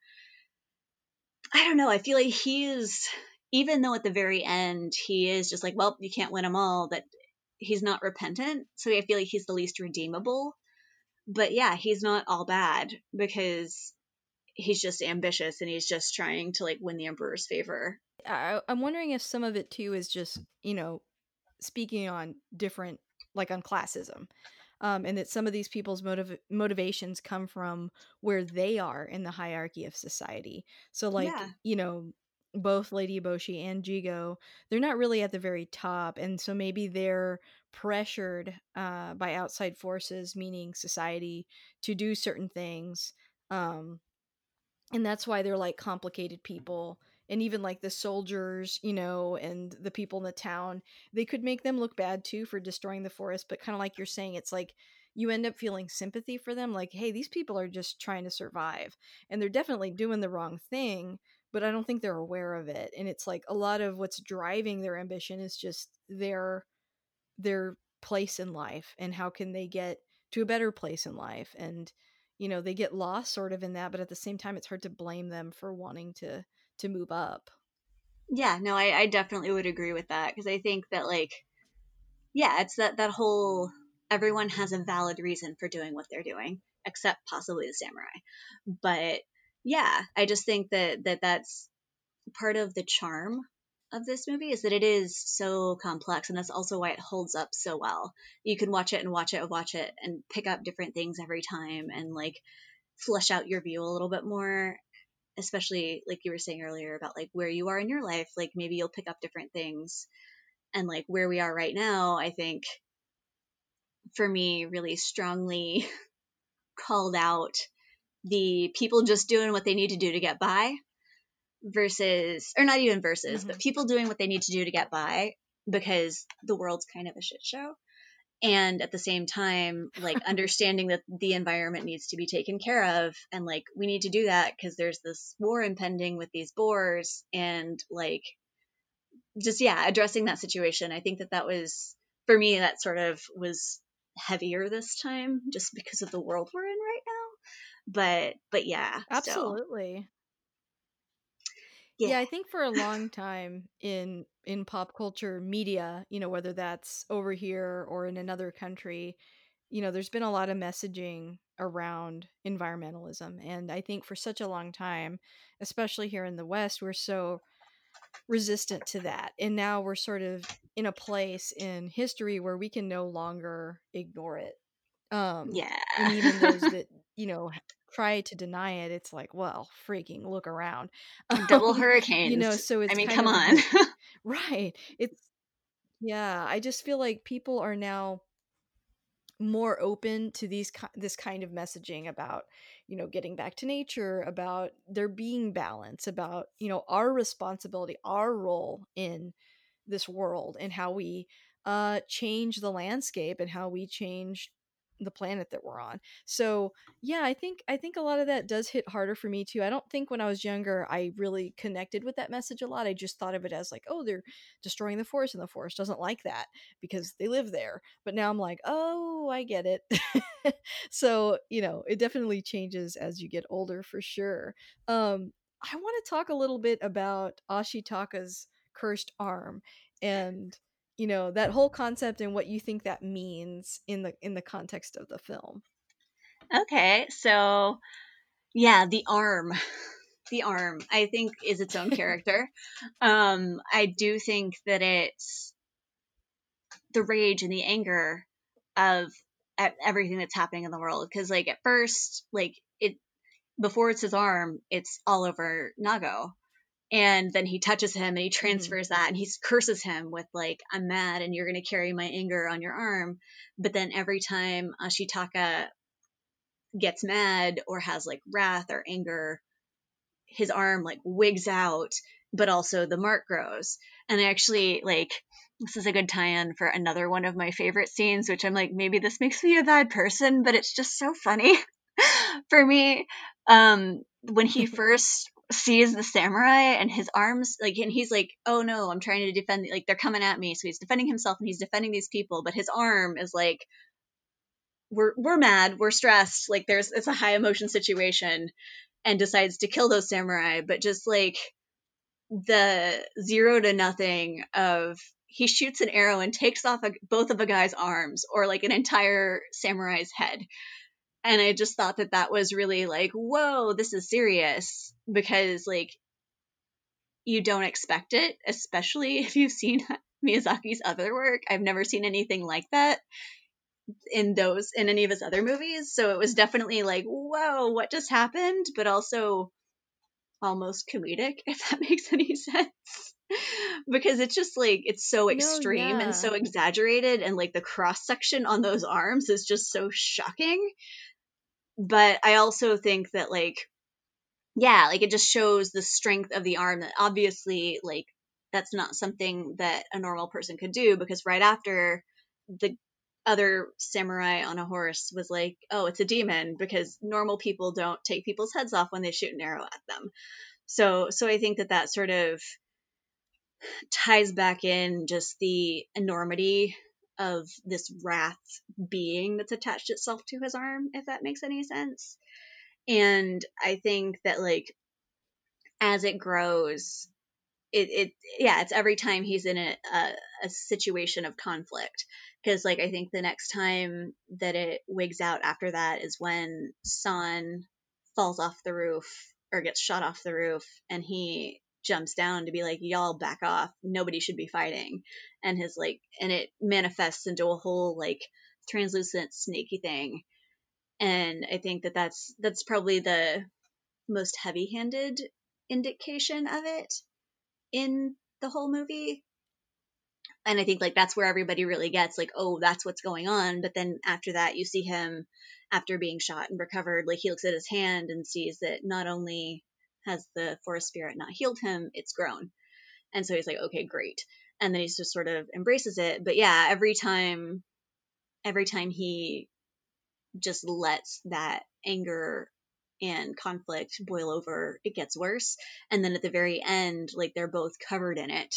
I don't know, I feel like he is, even though at the very end he is just like, well, you can't win them all, that he's not repentant. So I feel like he's the least redeemable, but yeah, he's not all bad, because he's just ambitious and he's just trying to like win the emperor's favor. I'm wondering if some of it too is just, you know, speaking on different, like on classism. And that some of these people's motivations come from where they are in the hierarchy of society. So like, you know, both Lady Eboshi and Jigo, they're not really at the very top. And so maybe they're pressured by outside forces, meaning society, to do certain things. And that's why they're like complicated people. And even like the soldiers, you know, and the people in the town, they could make them look bad too for destroying the forest. But kind of like you're saying, it's like you end up feeling sympathy for them. Like, hey, these people are just trying to survive and they're definitely doing the wrong thing, but I don't think they're aware of it. And it's like a lot of what's driving their ambition is just their place in life, and how can they get to a better place in life. And, you know, they get lost sort of in that, but at the same time, it's hard to blame them for wanting to move up. Yeah, no, I definitely would agree with that, because I think that like, yeah, it's that whole, everyone has a valid reason for doing what they're doing, except possibly the samurai. But yeah, I just think that that's part of the charm of this movie, is that it is so complex, and that's also why it holds up so well. You can watch it and watch it and watch it and pick up different things every time and like flesh out your view a little bit more. Especially like you were saying earlier about like where you are in your life, like maybe you'll pick up different things. And like where we are right now, I think for me really strongly called out the people just doing what they need to do to get by, versus, or not even versus, but people doing what they need to do to get by because the world's kind of a shit show. And at the same time, like, understanding that the environment needs to be taken care of. And, like, we need to do that because there's this war impending with these boars. And, like, just, yeah, addressing that situation. I think that that was, for me, that sort of was heavier this time just because of the world we're in right now. But yeah. Absolutely. Yeah, I think for a long time in pop culture media, you know, whether that's over here or in another country, you know, there's been a lot of messaging around environmentalism. And I think for such a long time, especially here in the West, we're so resistant to that. And now we're sort of in a place in history where we can no longer ignore it. And even those that, you know, try to deny it, it's like, well, freaking look around. Double hurricanes. You know, so it's, I mean, come on. Right. It's, yeah, I just feel like people are now more open to these this kind of messaging about, you know, getting back to nature, about there being balance, about, you know, our responsibility, our role in this world, and how we change the landscape and how we change the planet that we're on. So yeah, I think a lot of that does hit harder for me too. I don't think when I was younger I really connected with that message a lot. I just thought of it as like, oh, they're destroying the forest and the forest doesn't like that because they live there. But now I'm like, oh, I get it. So, you know, it definitely changes as you get older for sure. I want to talk a little bit about Ashitaka's cursed arm and, you know, that whole concept and what you think that means in the context of the film. Okay, so yeah, the arm I think is its own character. I do think that it's the rage and the anger of at everything that's happening in the world, because like at first, like it, before it's his arm, it's all over Nago. And then he touches him and he transfers that, and he curses him with like, I'm mad and you're going to carry my anger on your arm. But then every time Ashitaka gets mad or has like wrath or anger, his arm like wigs out, but also the mark grows. And I actually, like, this is a good tie-in for another one of my favorite scenes, which I'm like, maybe this makes me a bad person, but it's just so funny for me. When he first sees the samurai and his arms, like, and he's like, oh no, I'm trying to defend, like, they're coming at me. So he's defending himself and he's defending these people, but his arm is like, we're mad, we're stressed, like it's a high emotion situation, and decides to kill those samurai. But just like the zero to nothing of, he shoots an arrow and takes off both of a guy's arms, or like an entire samurai's head. And I just thought that that was really like, whoa, this is serious, because like you don't expect it, especially if you've seen Miyazaki's other work. I've never seen anything like that in any of his other movies. So it was definitely like, whoa, what just happened? But also almost comedic, if that makes any sense. Because it's just like, it's so extreme and so exaggerated, and like the cross section on those arms is just so shocking. But I also think that like, yeah, like it just shows the strength of the arm, that obviously like that's not something that a normal person could do, because right after, the other samurai on a horse was like, oh, it's a demon, because normal people don't take people's heads off when they shoot an arrow at them. So I think that sort of ties back in just the enormity of this wrath being that's attached itself to his arm, if that makes any sense. And I think that like as it grows, it's every time he's in a situation of conflict, because like I think the next time that it wigs out after that is when San falls off the roof, or gets shot off the roof, and he jumps down to be like, y'all back off, nobody should be fighting. And his like, and it manifests into a whole like translucent snaky thing. And I think that that's probably the most heavy-handed indication of it in the whole movie. And I think like that's where everybody really gets like, oh, that's what's going on. But then after that, you see him, after being shot and recovered, like he looks at his hand and sees that not only has the forest spirit not healed him, it's grown. And so he's like, okay, great. And then he just sort of embraces it. But yeah, every time he just lets that anger and conflict boil over, it gets worse. And then at the very end, like, they're both covered in it,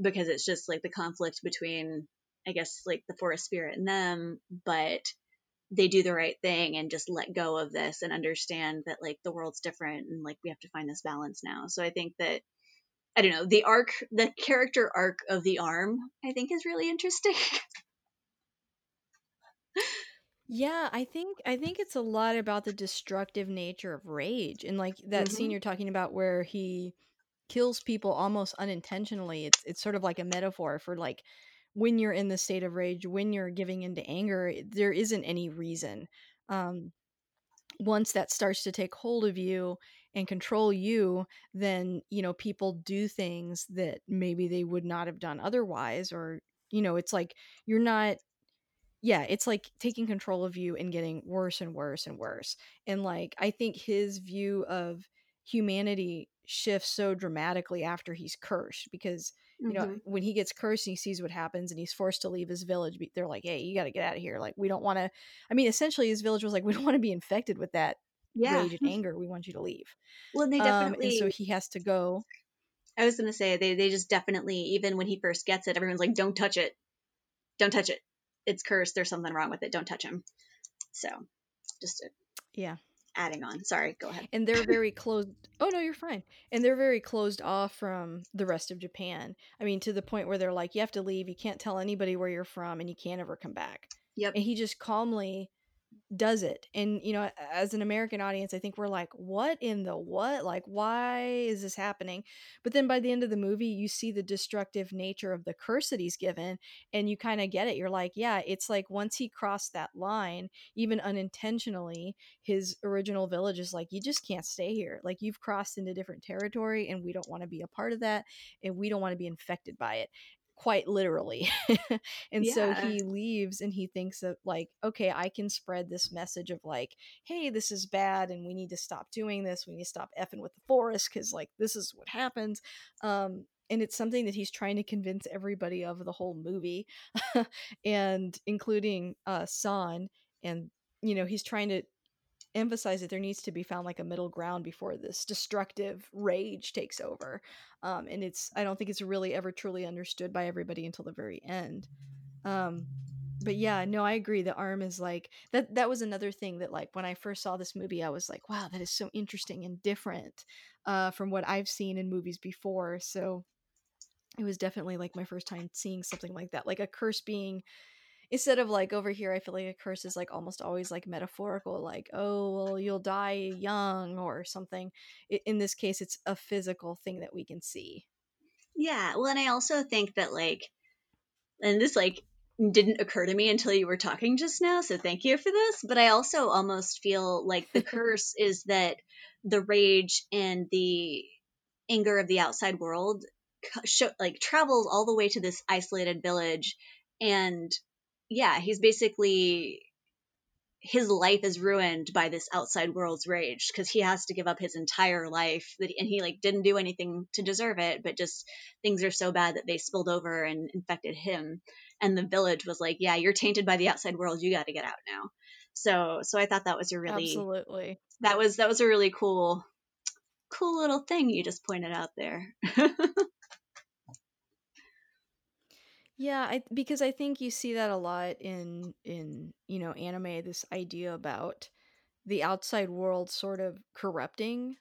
because it's just like the conflict between, I guess, like the forest spirit and them, but they do the right thing and just let go of this and understand that, like, the world's different and, like, we have to find this balance now. So I think that, I don't know, the character arc of the arm, I think, is really interesting. Yeah, I think it's a lot about the destructive nature of rage, and like that mm-hmm. scene you're talking about where he kills people almost unintentionally. It's sort of like a metaphor for, like, when you're in the state of rage, when you're giving into anger, there isn't any reason. Once that starts to take hold of you and control you, then, you know, people do things that maybe they would not have done otherwise, or, you know, it's like you're not, yeah, it's like taking control of you and getting worse and worse and worse. And like, I think his view of humanity shifts so dramatically after he's cursed, because, you know, mm-hmm. when he gets cursed and he sees what happens and he's forced to leave his village, they're like, hey, you got to get out of here. Like, we don't want to, I mean, essentially his village was like, we don't want to be infected with that rage and anger. We want you to leave. Well, and they definitely, and so he has to go. I was going to say, they just definitely, even when he first gets it, everyone's like, don't touch it. Don't touch it. It's cursed. There's something wrong with it. Don't touch him. So just adding on. Sorry, go ahead. And they're very closed. Oh, no, you're fine. And they're very closed off from the rest of Japan. I mean, to the point where they're like, you have to leave. You can't tell anybody where you're from, and you can't ever come back. Yep. And he just calmly does it. And, you know, as an American audience, I think we're like, what in the what? Like, why is this happening? But then by the end of the movie, you see the destructive nature of the curse that he's given, and you kind of get it. You're like, yeah, it's like once he crossed that line, even unintentionally, his original village is like, you just can't stay here. Like, you've crossed into different territory, and we don't want to be a part of that, and we don't want to be infected by it. Quite literally. And so he leaves, and he thinks that, like, okay, I can spread this message of, like, hey, this is bad, and we need to stop doing this. We need to stop effing with the forest, because, like, this is what happens. And it's something that he's trying to convince everybody of the whole movie, and including San. And, you know, he's trying to emphasize that there needs to be found, like, a middle ground before this destructive rage takes over, and I don't think it's really ever truly understood by everybody until the very end. But yeah, no, I agree. The arm is like that. That was another thing that, like, when I first saw this movie, I was like, wow, that is so interesting and different from what I've seen in movies before. So it was definitely like my first time seeing something like that, like a curse being. Instead of, like, over here, I feel like a curse is, like, almost always, like, metaphorical, like, oh, well, you'll die young or something. In this case, it's a physical thing that we can see. Yeah, well, and I also think that, like, and this, like, didn't occur to me until you were talking just now, so thank you for this, but I also almost feel like the curse is that the rage and the anger of the outside world, like, travels all the way to this isolated village, and yeah, he's basically, his life is ruined by this outside world's rage, because he has to give up his entire life, and he, like, didn't do anything to deserve it, but just things are so bad that they spilled over and infected him. And the village was like, yeah, you're tainted by the outside world. You got to get out now. So I thought that was a really, absolutely, that was a really cool little thing you just pointed out there. Yeah, because I think you see that a lot in, you know, anime, this idea about the outside world sort of corrupting,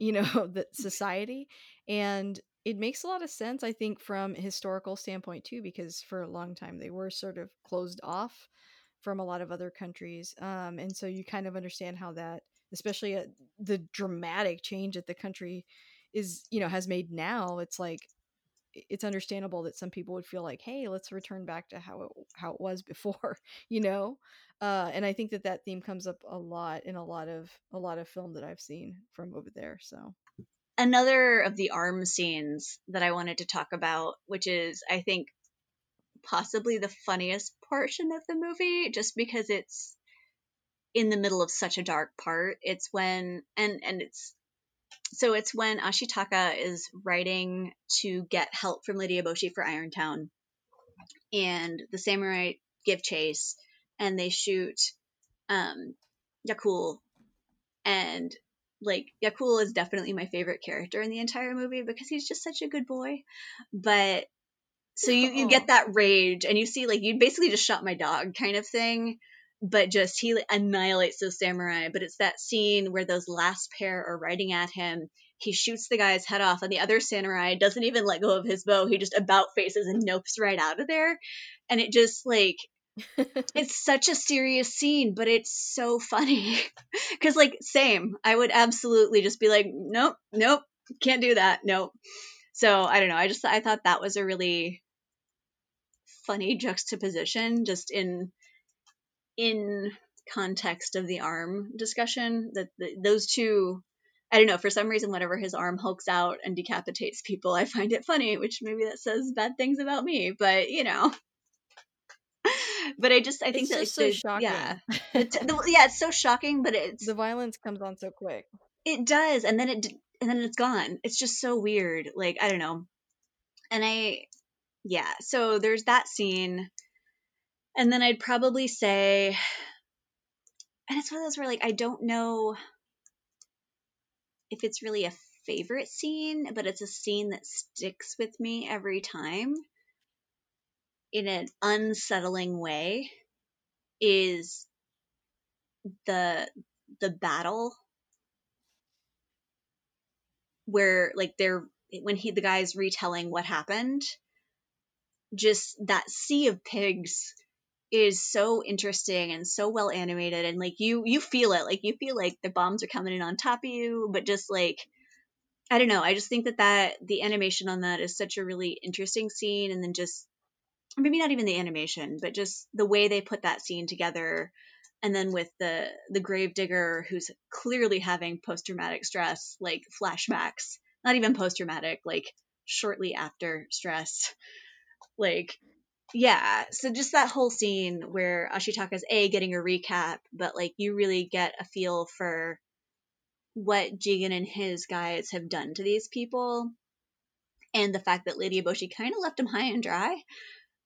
you know, the society. And it makes a lot of sense, I think, from a historical standpoint, too, because for a long time they were sort of closed off from a lot of other countries. And so you kind of understand how that, especially the dramatic change that the country is, you know, has made now. It's like, it's understandable that some people would feel like, hey, let's return back to how it was before, you know? And I think that theme comes up a lot in a lot of film that I've seen from over there. So another of the arm scenes that I wanted to talk about, which is, I think, possibly the funniest portion of the movie, just because it's in the middle of such a dark part. It's when, and it's So it's when Ashitaka is writing to get help from Lady Eboshi for Irontown, and the samurai give chase and they shoot Yakul. And like, Yakul is definitely my favorite character in the entire movie because he's just such a good boy. But so you get that rage, and you see like, you basically just shot my dog kind of thing. But just, he annihilates those samurai. But it's that scene where those last pair are riding at him. He shoots the guy's head off, and the other samurai doesn't even let go of his bow. He just about faces and nopes right out of there. And it just like, it's such a serious scene, but it's so funny. Because like, same, I would absolutely just be like, nope, can't do that. Nope. So I don't know. I thought that was a really funny juxtaposition, just in context of the arm discussion, that those two, I don't know, for some reason, whenever his arm hulks out and decapitates people, I find it funny, which maybe that says bad things about me, but you know. But I think that's so shocking. Yeah. It's so shocking, but it's, the violence comes on so quick. It does. And then it's gone. It's just so weird. Like, I don't know. And so there's that scene. And then I'd probably say, and it's one of those where, like, I don't know if it's really a favorite scene, but it's a scene that sticks with me every time in an unsettling way, is the battle where, like, the guy's retelling what happened, just that sea of pigs is so interesting and so well animated, and like you feel it, like you feel like the bombs are coming in on top of you, but just like, I don't know, I just think that the animation on that is such a really interesting scene. And then just, maybe not even the animation, but just the way they put that scene together. And then with the gravedigger, who's clearly having post-traumatic stress, like flashbacks, not even post-traumatic, like shortly after stress, like, yeah, so just that whole scene where Ashitaka's getting a recap, but like you really get a feel for what Jigen and his guys have done to these people, and the fact that Lady Eboshi kind of left them high and dry.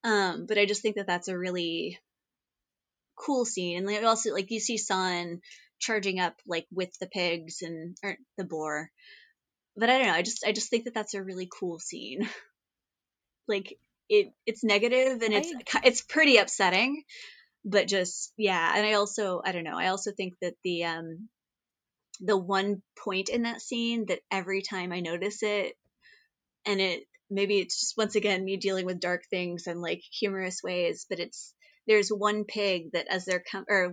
But I just think that that's a really cool scene. And they also, like, you see San charging up like with the pigs and, or the boar. But I don't know, I just think that that's a really cool scene. Like, it's negative and it's pretty upsetting, but just, yeah. And I also think that the one point in that scene that every time I notice it, and it, maybe it's just, once again, me dealing with dark things in like humorous ways, but it's, there's one pig that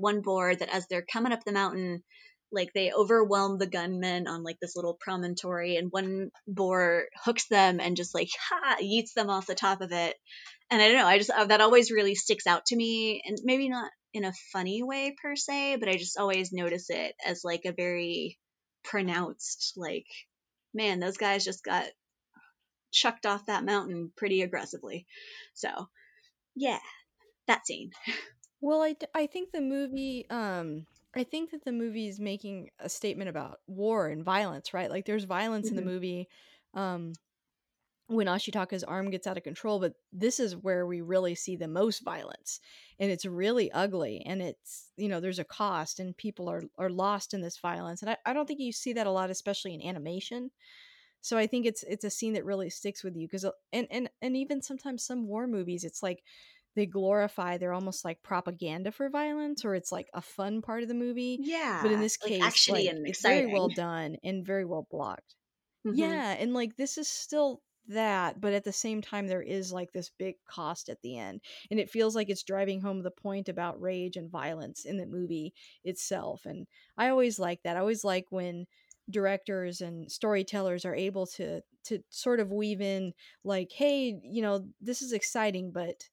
one boar that as they're coming up the mountain, like they overwhelm the gunmen on like this little promontory, and one boar hooks them and just like, yeets them off the top of it. And I don't know, that always really sticks out to me, and maybe not in a funny way per se, but I just always notice it as like a very pronounced, like, man, those guys just got chucked off that mountain pretty aggressively. So yeah, that scene. Well, I think the movie, I think that the movie is making a statement about war and violence, right? Like, there's violence in the movie when Ashitaka's arm gets out of control, but this is where we really see the most violence, and it's really ugly, and it's, you know, there's a cost, and people are lost in this violence. And I don't think you see that a lot, especially in animation. So I think it's a scene that really sticks with you, because and even sometimes some war movies, it's like, they glorify, they're almost like propaganda for violence, or it's like a fun part of the movie. Yeah. But in this case, actually, like, it's very well done and very well blocked. Mm-hmm. Yeah. And like, this is still that, but at the same time, there is like this big cost at the end. And it feels like it's driving home the point about rage and violence in the movie itself. And I always like that. I always like when directors and storytellers are able to sort of weave in like, hey, you know, this is exciting, but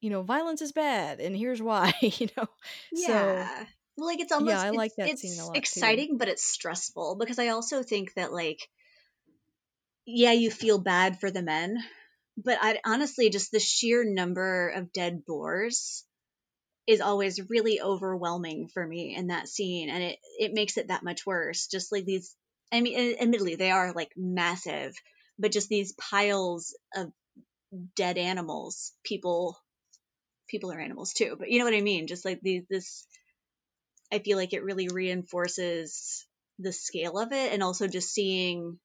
you know, violence is bad, and here's why, you know? Yeah. So, well, like, it's almost, yeah, I like that scene a lot. It's exciting, too, but it's stressful, because I also think that, like, yeah, you feel bad for the men, but I honestly, just the sheer number of dead boars is always really overwhelming for me in that scene. And it makes it that much worse. Just like these I mean, admittedly, they are like massive, but just these piles of dead animals, people are animals too, but you know what I mean? Just like this, I feel like it really reinforces the scale of it. And also just seeing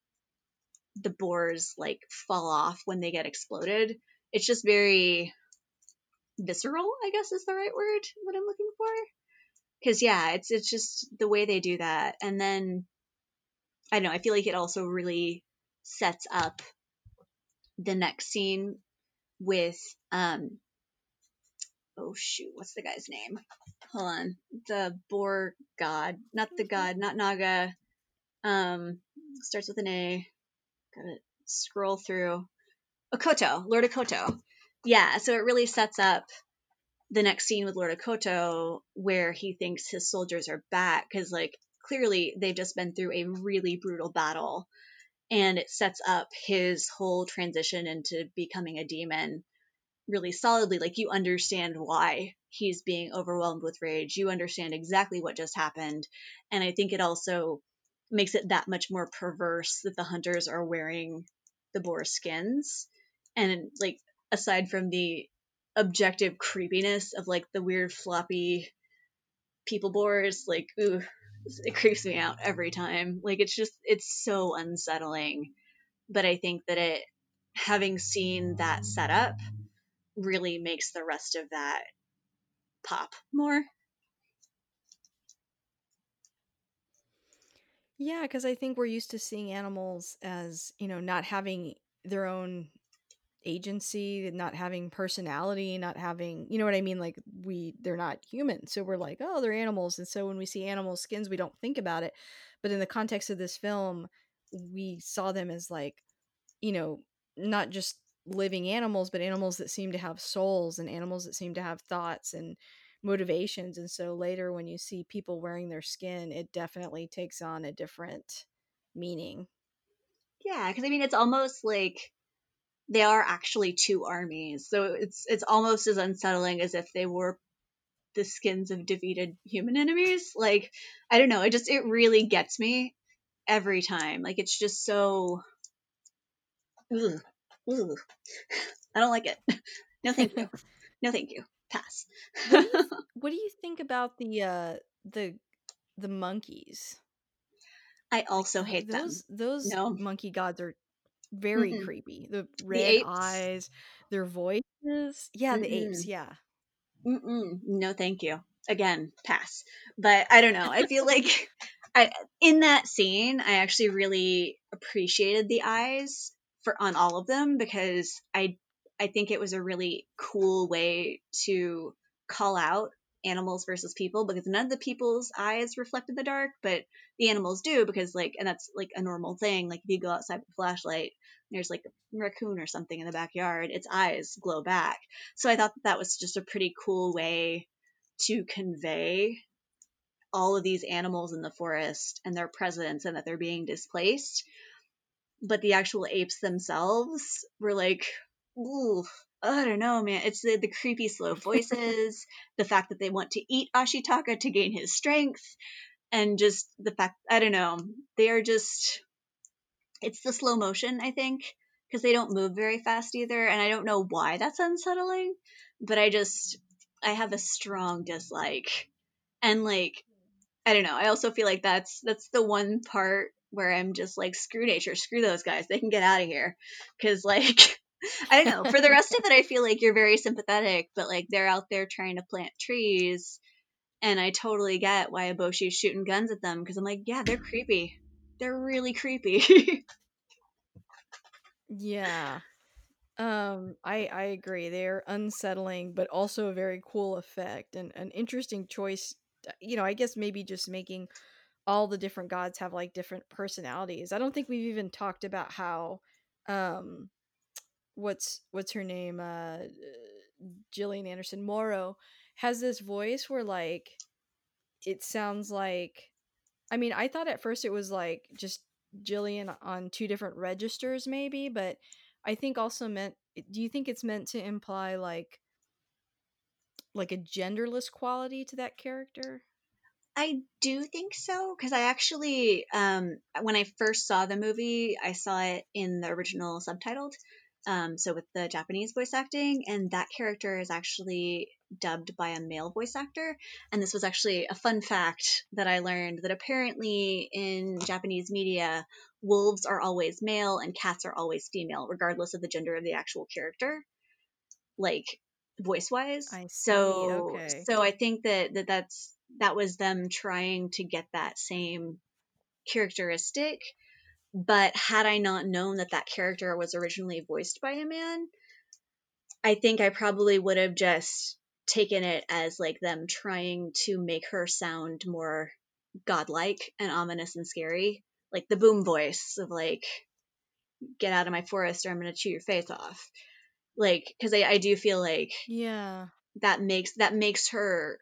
the boars like fall off when they get exploded. It's just very visceral, I guess is the right word, what I'm looking for. Cause yeah, it's just the way they do that. And then I don't know, I feel like it also really sets up the next scene with, oh shoot, what's the guy's name? Hold on. The boar god, not the god, not Naga. Starts with an A. Gotta scroll through. Okkoto, Lord Okkoto. Yeah, so it really sets up the next scene with Lord Okkoto where he thinks his soldiers are back because, like, clearly they've just been through a really brutal battle, and it sets up his whole transition into becoming a demon really solidly. Like, you understand why he's being overwhelmed with rage. You understand exactly what just happened, and I think it also makes it that much more perverse that the hunters are wearing the boar skins. And like, aside from the objective creepiness of like the weird floppy people boars, like, ooh, it creeps me out every time. Like, it's just, it's so unsettling. But I think that it, having seen that setup, really makes the rest of that pop more. Yeah, because I think we're used to seeing animals as, you know, not having their own agency, not having personality, not having, you know what I mean? Like, they're not human. So we're like, oh, they're animals. And so when we see animal skins, we don't think about it. But in the context of this film, we saw them as like, you know, not just living animals, but animals that seem to have souls and animals that seem to have thoughts and motivations. And so later when you see people wearing their skin, it definitely takes on a different meaning. Yeah, because I mean, it's almost like they are actually two armies. So it's almost as unsettling as if they were the skins of defeated human enemies. Like, I don't know, it really gets me every time. Like, it's just so Ooh, I don't like it. No, thank you. No, thank you. Pass. What do you think about the monkeys? I also hate them. Those monkey gods are very creepy. The red eyes, their voices. Yeah, the apes. Yeah. No, thank you. Again, pass. But I don't know. I feel like in that scene, I actually really appreciated the eyes on all of them, because I think it was a really cool way to call out animals versus people, because none of the people's eyes reflect in the dark, but the animals do, because like, and that's like a normal thing. Like, if you go outside with a flashlight, there's like a raccoon or something in the backyard, its eyes glow back. So I thought that was just a pretty cool way to convey all of these animals in the forest and their presence and that they're being displaced. But the actual apes themselves were like, ooh, I don't know, man. It's the creepy slow voices, the fact that they want to eat Ashitaka to gain his strength, and just the fact, I don't know, they are just, it's the slow motion, I think, because they don't move very fast either. And I don't know why that's unsettling, but I have a strong dislike. And like, I don't know, I also feel like that's the one part where I'm just like, screw nature, screw those guys, they can get out of here. Because like, I don't know, for the rest of it, I feel like you're very sympathetic, but like, they're out there trying to plant trees, and I totally get why Eboshi's shooting guns at them, because I'm like, yeah, they're creepy. They're really creepy. Yeah. I agree. They're unsettling, but also a very cool effect and an interesting choice, you know, I guess maybe just making all the different gods have like different personalities. I don't think we've even talked about how what's her name, Gillian Anderson, Moro, has this voice where like it sounds like, I mean, I thought at first it was like just Gillian on two different registers maybe, but I think also meant, do you think it's meant to imply like a genderless quality to that character? I do think so, because I actually, when I first saw the movie, I saw it in the original subtitled, so with the Japanese voice acting, and that character is actually dubbed by a male voice actor. And this was actually a fun fact that I learned, that apparently in Japanese media, wolves are always male and cats are always female, regardless of the gender of the actual character, like voice-wise. So I think that was them trying to get that same characteristic. But had I not known that character was originally voiced by a man, I think I probably would have just taken it as like them trying to make her sound more godlike and ominous and scary, like the boom voice of like, get out of my forest or I'm going to chew your face off. Like, because I do feel like that makes her,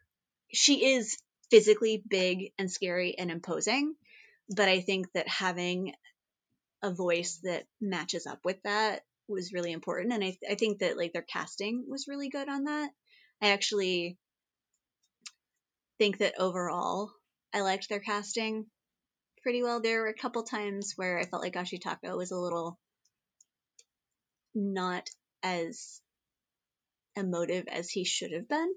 she is physically big and scary and imposing, but I think that having a voice that matches up with that was really important. And I think that like their casting was really good on that. I actually think that overall I liked their casting pretty well. There were a couple times where I felt like Ashitaka was a little not as emotive as he should have been,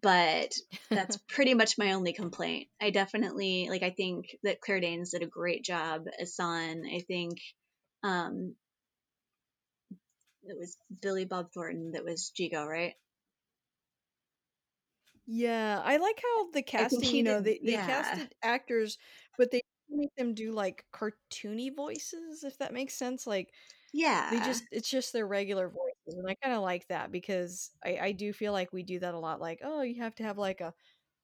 but that's pretty much my only complaint. I definitely I think that Claire Danes did a great job as San. I think it was Billy Bob Thornton that was Jigo, right? Yeah, I like how the casting, they casted actors, but they make them do like cartoony voices, if that makes sense. Like, yeah, it's just their regular voices, and I kind of like that, because I do feel like we do that a lot. Like, oh, you have to have like a,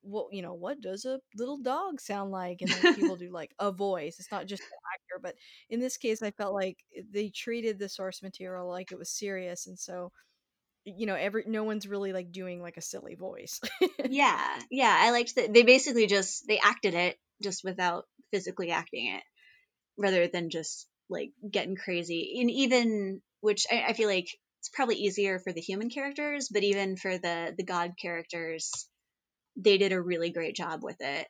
well, you know, what does a little dog sound like? And then people do like a voice. It's not just the actor, but in this case, I felt like they treated the source material like it was serious, and so, you know, no one's really like doing like a silly voice. yeah, I liked that they basically just they acted it just without physically acting it, rather than just like getting crazy. And even, which I feel like it's probably easier for the human characters, but even for the god characters, they did a really great job with it.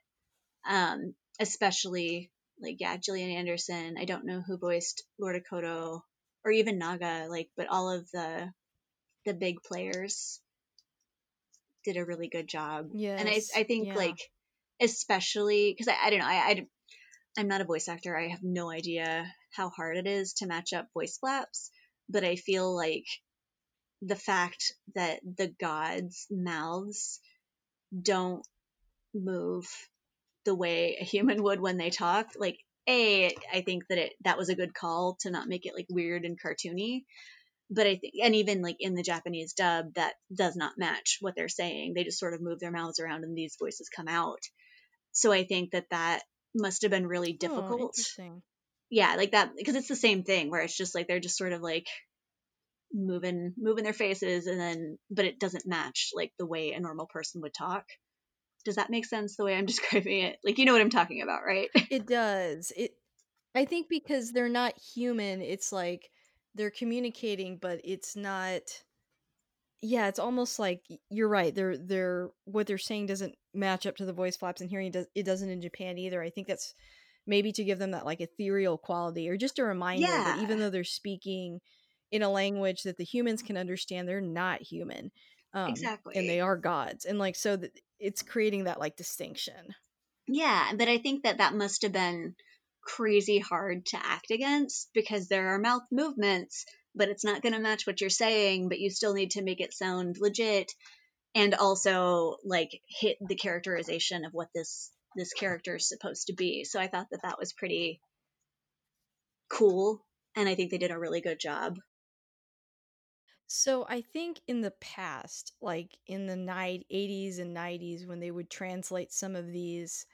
Especially Gillian Anderson. I don't know who voiced Lord Okkoto or even Naga, but all of the big players did a really good job. Yes. And I think especially because I don't know, I'm not a voice actor. I have no idea how hard it is to match up voice flaps, but I feel like the fact that the gods' mouths don't move the way a human would when they talk, I think that that was a good call to not make it weird and cartoony. But I think, and even in the Japanese dub, that does not match what they're saying. They just sort of move their mouths around and these voices come out. So I think that must have been really difficult. Oh, interesting. Yeah, that, because it's the same thing where it's just they're just sort of moving their faces, and then, but it doesn't match the way a normal person would talk. Does that make sense the way I'm describing it? You know what I'm talking about, right? It does. I think because they're not human, it's they're communicating, but it's not. Yeah, it's almost you're right. They're what they're saying doesn't match up to the voice flaps, and hearing it doesn't in Japan either. I think that's maybe to give them that ethereal quality, or just a reminder that even though they're speaking in a language that the humans can understand, they're not human. Exactly. And they are gods, and so that it's creating that distinction. Yeah, but I think that must have been crazy hard to act against, because there are mouth movements, but it's not going to match what you're saying, but you still need to make it sound legit, and also hit the characterization of what this character is supposed to be. So I thought that was pretty cool, and I think they did a really good job. So I think in the past, in the 80s and 90s, when they would translate some of these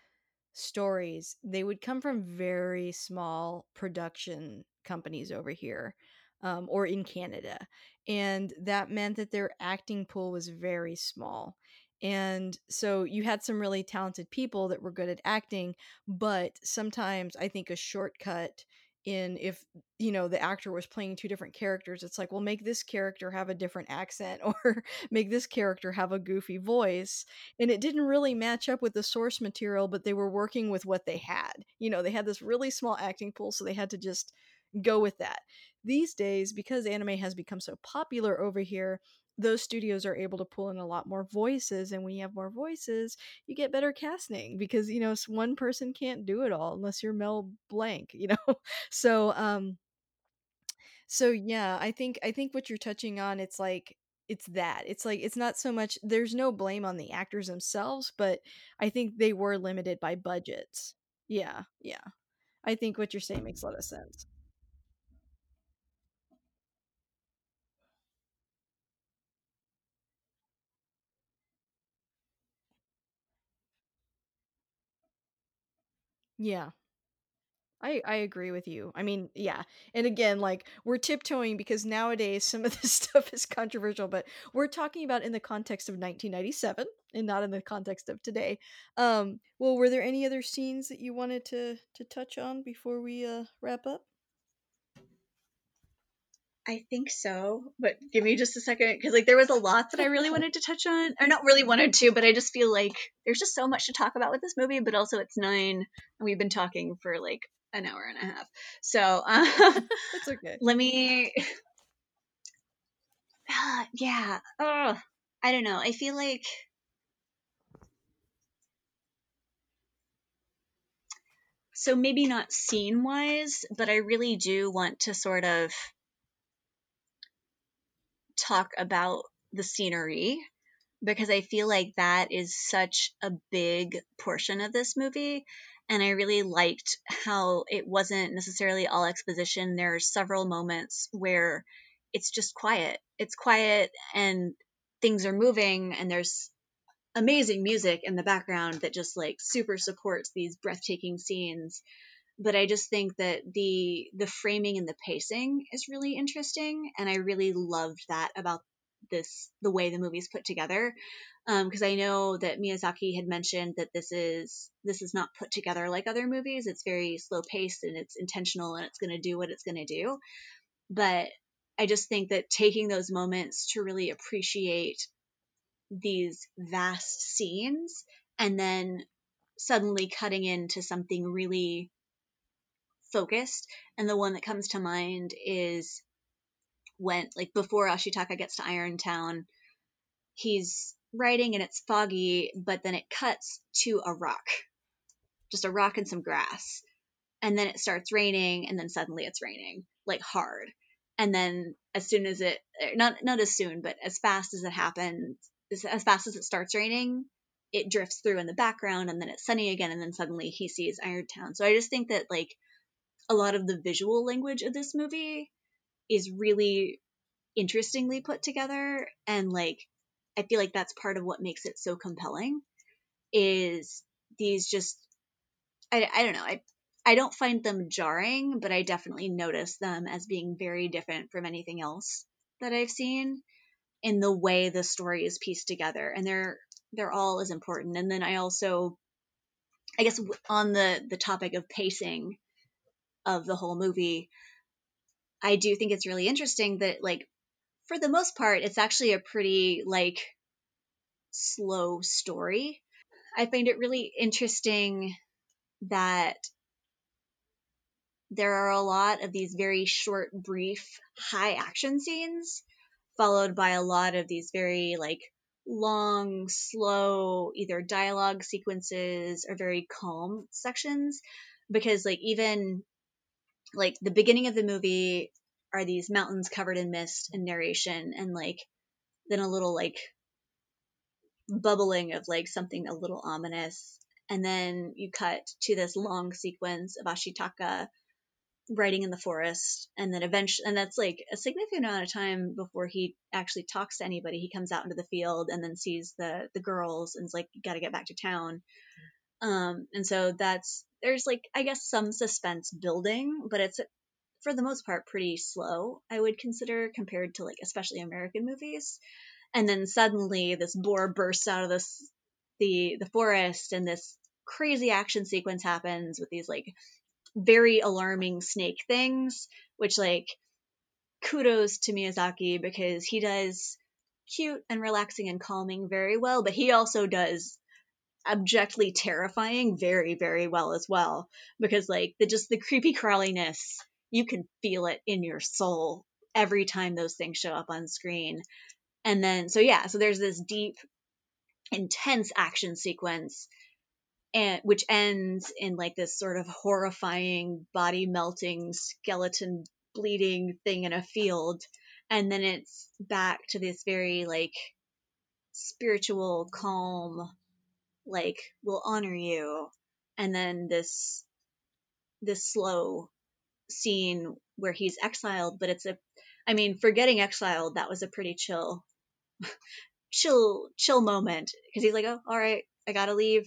stories, they would come from very small production companies over here, or in Canada. And that meant that their acting pool was very small. And so you had some really talented people that were good at acting, but sometimes I think a shortcut in if, you know, the actor was playing two different characters. It's like, well, make this character have a different accent or make this character have a goofy voice. And it didn't really match up with the source material, but they were working with what they had. You know, they had this really small acting pool, so they had to just go with that. These days, because anime has become so popular over here, those studios are able to pull in a lot more voices, and when you have more voices, you get better casting because, you know, one person can't do it all unless you're Mel Blanc, you know? So yeah, I think what you're touching on, it's not so much, there's no blame on the actors themselves, but I think they were limited by budgets. Yeah. Yeah. I think what you're saying makes a lot of sense. Yeah. I agree with you. I mean, yeah. And again, like, we're tiptoeing because nowadays some of this stuff is controversial, but we're talking about in the context of 1997 and not in the context of today. Well, were there any other scenes that you wanted to touch on before we wrap up? I think so, but give me just a second because like there was a lot that I really wanted to touch on, or not really wanted to, but I just feel like there's just so much to talk about with this movie. But also it's 9:00, and we've been talking for like an hour and a half, so that's okay. Let me, yeah, I don't know. I feel like so maybe not scene wise, but I really do want to sort of talk about the scenery because I feel like that is such a big portion of this movie, and I really liked how it wasn't necessarily all exposition. There are several moments where it's just quiet. It's quiet and things are moving, and there's amazing music in the background that just like super supports these breathtaking scenes. But I just think that the framing and the pacing is really interesting, and I really loved that about this, the way the movie's put together. Because I know that Miyazaki had mentioned that this is not put together like other movies. It's very slow paced and it's intentional and it's going to do what it's going to do. But I just think that taking those moments to really appreciate these vast scenes and then suddenly cutting into something really focused. And the one that comes to mind is when, like, before Ashitaka gets to Iron Town, he's riding and it's foggy, but then it cuts to a rock, just a rock and some grass, and then it starts raining, and then suddenly it's raining like hard, and then as soon as it, not as soon, but as fast as it happens, as fast as it starts raining, it drifts through in the background, and then it's sunny again, and then suddenly he sees Iron Town. So I just think that like a lot of the visual language of this movie is really interestingly put together. And like, I feel like that's part of what makes it so compelling is these just, I don't know. I don't find them jarring, but I definitely notice them as being very different from anything else that I've seen in the way the story is pieced together. And they're all as important. And then I also, I guess on the topic of pacing of the whole movie, I do think it's really interesting that like for the most part it's actually a pretty like slow story. I find it really interesting that there are a lot of these very short, brief, high action scenes followed by a lot of these very like long, slow, either dialogue sequences or very calm sections, because like even like the beginning of the movie are these mountains covered in mist and narration, and like then a little like bubbling of like something a little ominous, and then you cut to this long sequence of Ashitaka riding in the forest, and then eventually, and that's like a significant amount of time before he actually talks to anybody. He comes out into the field and then sees the girls and is like, you gotta get back to town. And so that's, there's like, I guess some suspense building, but it's for the most part pretty slow, I would consider, compared to like especially American movies. And then suddenly this boar bursts out of the forest and this crazy action sequence happens with these like very alarming snake things, which, like, kudos to Miyazaki, because he does cute and relaxing and calming very well, but he also does abjectly terrifying very, very well as well, because, like, the creepy crawliness, you can feel it in your soul every time those things show up on screen. And then, so there's this deep, intense action sequence, and which ends in, like, this sort of horrifying, body melting, skeleton bleeding thing in a field. And then it's back to this very, like, spiritual, calm, like, we'll honor you. And then this slow scene where he's exiled, but for getting exiled, that was a pretty chill moment, because he's like, oh, all right, I gotta leave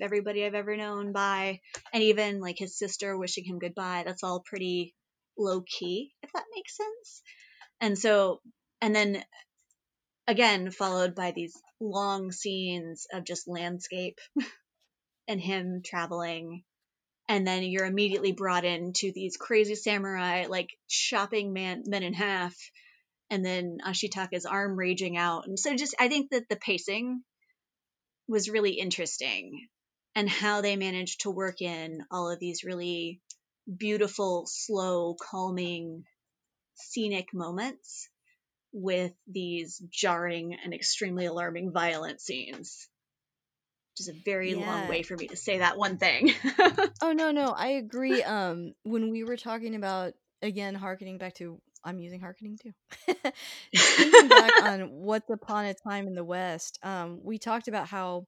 everybody I've ever known, bye. And even, like, his sister wishing him goodbye, that's all pretty low key, if that makes sense. And so, and then again, followed by these long scenes of just landscape and him traveling. And then you're immediately brought into these crazy samurai, like, chopping men in half, and then Ashitaka's arm raging out. And so I think that the pacing was really interesting, and how they managed to work in all of these really beautiful, slow, calming, scenic moments with these jarring and extremely alarming violent scenes. Which is a very long way for me to say that one thing. Oh, no, I agree. When we were talking about, again, harkening back to, I'm using harkening too. Thinking back on Once Upon a Time in the West, we talked about how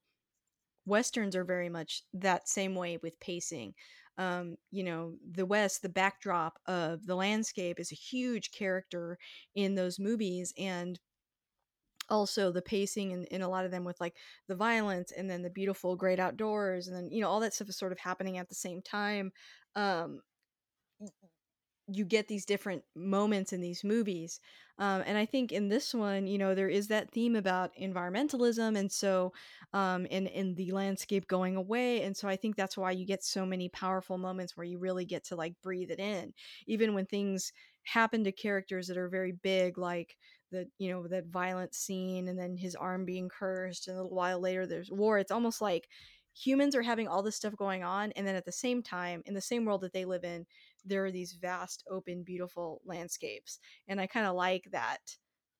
Westerns are very much that same way with pacing. The West, the backdrop of the landscape is a huge character in those movies, and also the pacing in a lot of them with, like, the violence and then the beautiful great outdoors, and then, all that stuff is sort of happening at the same time. You get these different moments in these movies. And I think in this one, there is that theme about environmentalism. And so, and the landscape going away. And so I think that's why you get so many powerful moments where you really get to, like, breathe it in, even when things happen to characters that are very big, like the, that violent scene and then his arm being cursed, and a little while later there's war. It's almost like humans are having all this stuff going on, and then at the same time, in the same world that they live in, there are these vast, open, beautiful landscapes. And I kind of like that,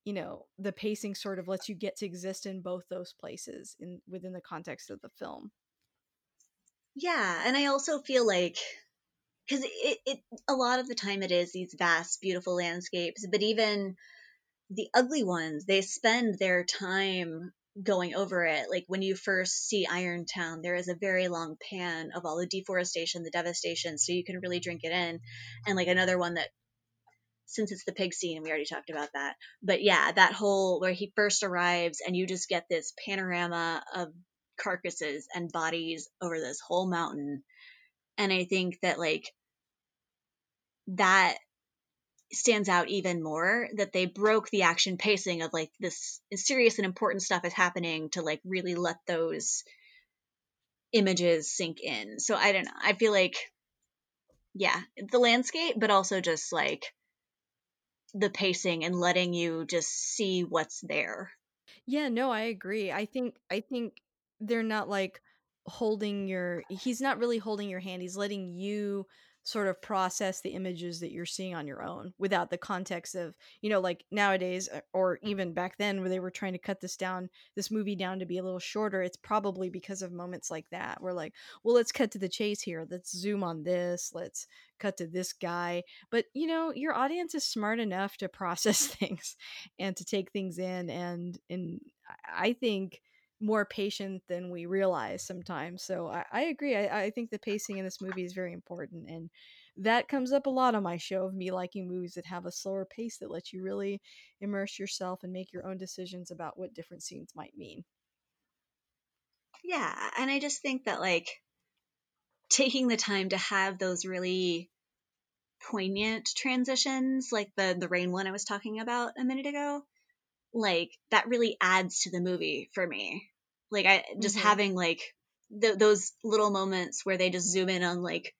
the pacing sort of lets you get to exist in both those places within the context of the film. Yeah, and I also feel like, because it a lot of the time it is these vast, beautiful landscapes, but even the ugly ones, they spend their time going over it. Like, when you first see Irontown, there is a very long pan of all the deforestation, the devastation, so you can really drink it in. And, like, another one that, since it's the pig scene, we already talked about that. But yeah, that whole where he first arrives and you just get this panorama of carcasses and bodies over this whole mountain. And I think that, like, that stands out even more, that they broke the action pacing of, like, this serious and important stuff is happening to, like, really let those images sink in. So I don't know. I feel like, yeah, the landscape, but also just, like, the pacing and letting you just see what's there. Yeah, no, I agree. I think they're not, like, he's not really holding your hand. He's letting you sort of process the images that you're seeing on your own without the context of, like, nowadays, or even back then where they were trying to cut this movie down to be a little shorter. It's probably because of moments like that. We're like, well, let's cut to the chase here. Let's zoom on this. Let's cut to this guy. But, your audience is smart enough to process things and to take things in. And I think more patient than we realize sometimes. So I agree. I think the pacing in this movie is very important. And that comes up a lot on my show, of me liking movies that have a slower pace that lets you really immerse yourself and make your own decisions about what different scenes might mean. Yeah. And I just think that, like, taking the time to have those really poignant transitions, like the rain one I was talking about a minute ago, like, that really adds to the movie for me. Like, I just having, like, those little moments where they just zoom in on, like,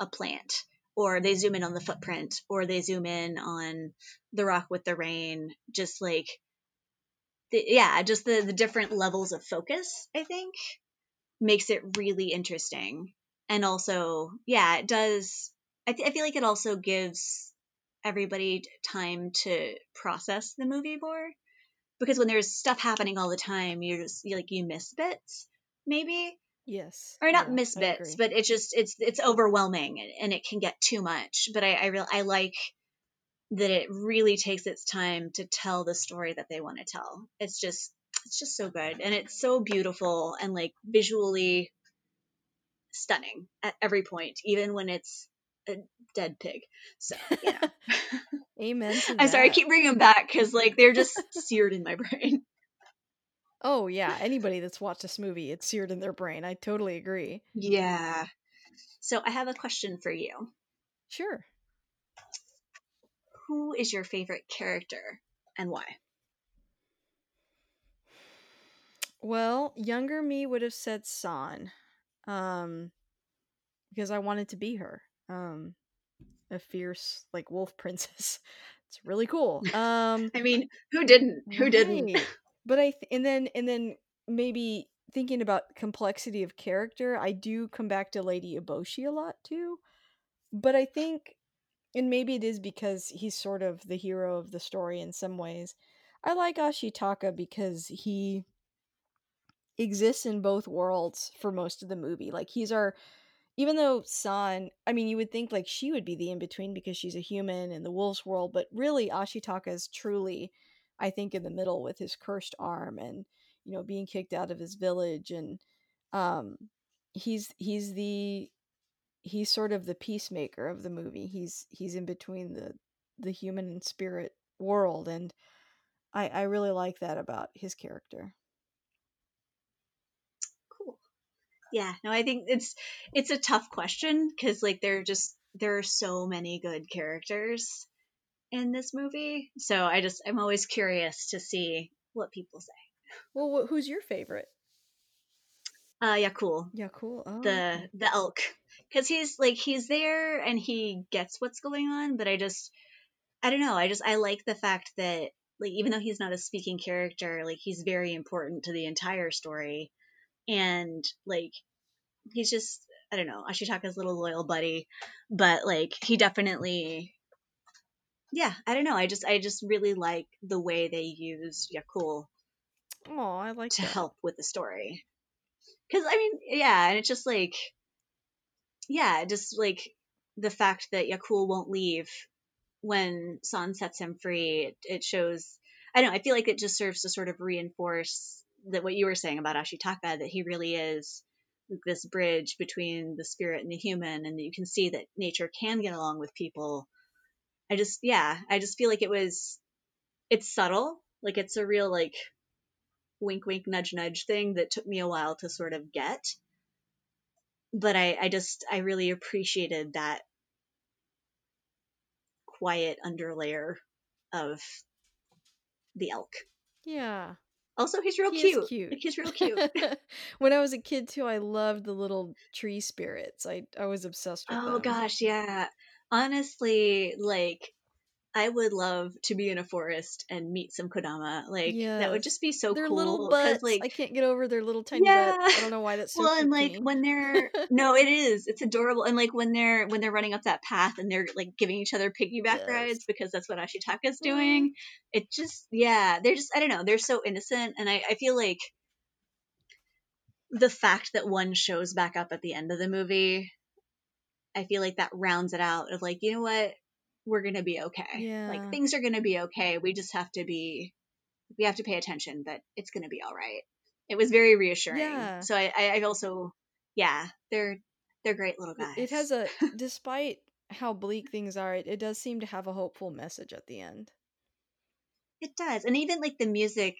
a plant, or they zoom in on the footprint, or they zoom in on the rock with the rain, just like, the different levels of focus, I think, makes it really interesting. And also, it does, I feel like it also gives everybody time to process the movie more, because when there's stuff happening all the time, you miss bits, maybe. Yes. Or not miss bits, but it's overwhelming and it can get too much. But I like that it really takes its time to tell the story that they want to tell. It's just so good, and it's so beautiful and like visually stunning at every point, even when it's a dead pig. So yeah. Amen to that. I'm sorry, I keep bringing them back because like they're just seared in my brain. Oh yeah, anybody that's watched this movie, it's seared in their brain. I totally agree. Yeah. So I have a question for you. Sure. Who is your favorite character and why? Well, younger me would have said San, because I wanted to be her, a fierce like wolf princess. It's really cool. I mean, who didn't? Right. But and then maybe thinking about complexity of character, I do come back to Lady Eboshi a lot too. But I think, and maybe it is because he's sort of the hero of the story in some ways, I like Ashitaka because he exists in both worlds for most of the movie. Like even though San, I mean, you would think like she would be the in-between because she's a human in the wolf's world, but really Ashitaka is truly, I think, in the middle with his cursed arm and, you know, being kicked out of his village, and he's sort of the peacemaker of the movie. He's in between the human and spirit world, and I really like that about his character. Cool. Yeah, no, I think it's a tough question because like there are so many good characters in this movie, so I'm always curious to see what people say. Well, who's your favorite? Yakul. Yakul. Oh. The elk, because he's there and he gets what's going on, but I don't know, I like the fact that like even though he's not a speaking character, like he's very important to the entire story, and like he's just, I don't know, Ashitaka's little loyal buddy, but like he definitely. Yeah, I don't know. I just really like the way they use Yakul. Oh, I like to that. Help with the story. Because I mean, yeah, and it's just like, yeah, just like the fact that Yakul won't leave when San sets him free. It shows. I don't know. I feel like it just serves to sort of reinforce that what you were saying about Ashitaka, that he really is this bridge between the spirit and the human, and that you can see that nature can get along with people. I just feel like it's subtle. Like it's a real like wink, wink, nudge, nudge thing that took me a while to sort of get. But I really appreciated that quiet underlayer of the elk. Yeah. Also, he's real cute. Like, he's real cute. When I was a kid too, I loved the little tree spirits. I was obsessed with them. Oh gosh. Yeah. Honestly, like I would love to be in a forest and meet some Kodama. Like that would just be so cool. Their little butts. Like, I can't get over their little tiny butt. I don't know why that's so. Well, and like when they're no, it is. It's adorable. And like when they're running up that path and they're like giving each other piggyback rides because that's what Ashitaka's doing. It just they're just, I don't know, they're so innocent, and I feel like the fact that one shows back up at the end of the movie, I feel like that rounds it out of like, you know what, we're going to be okay. Yeah. Like things are going to be okay. We just have to we have to pay attention, but it's going to be all right. It was very reassuring. Yeah. So I also, they're great little guys. It has despite how bleak things are, it does seem to have a hopeful message at the end. It does. And even like the music,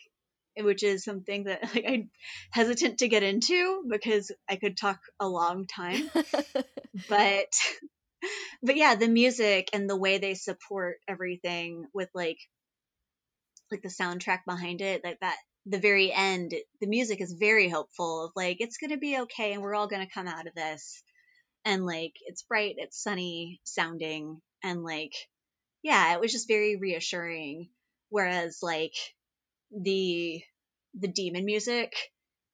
which is something that like I'm hesitant to get into because I could talk a long time, but yeah, the music and the way they support everything with like the soundtrack behind it, that the very end, the music is very hopeful of like, it's going to be okay. And we're all going to come out of this. and like it's bright, it's sunny sounding, and like, yeah, it was just very reassuring. Whereas like the demon music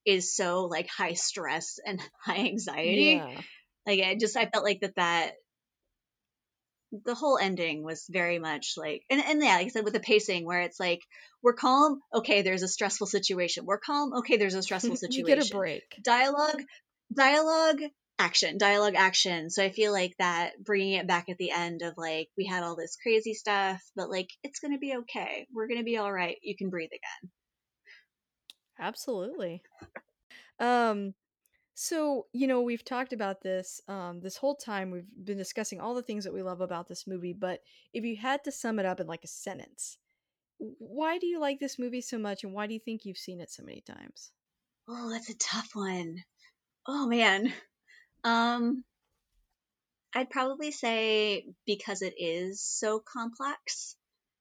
is so like high stress and high anxiety. Yeah. Like I felt like that the whole ending was very much like, and yeah, like I said, with the pacing where it's like, we're calm. Okay. There's a stressful situation. We're calm. Okay. There's a stressful situation. You get a break. Dialogue, action, dialogue, action. So I feel like that bringing it back at the end of like, we had all this crazy stuff, but like, it's going to be okay. We're going to be all right. You can breathe again. Absolutely. So, you know, we've talked about this this whole time. We've been discussing all the things that we love about this movie. But if you had to sum it up in like a sentence, why do you like this movie so much? And why do you think you've seen it so many times? Oh, that's a tough one. Oh, man. I'd probably say because it is so complex.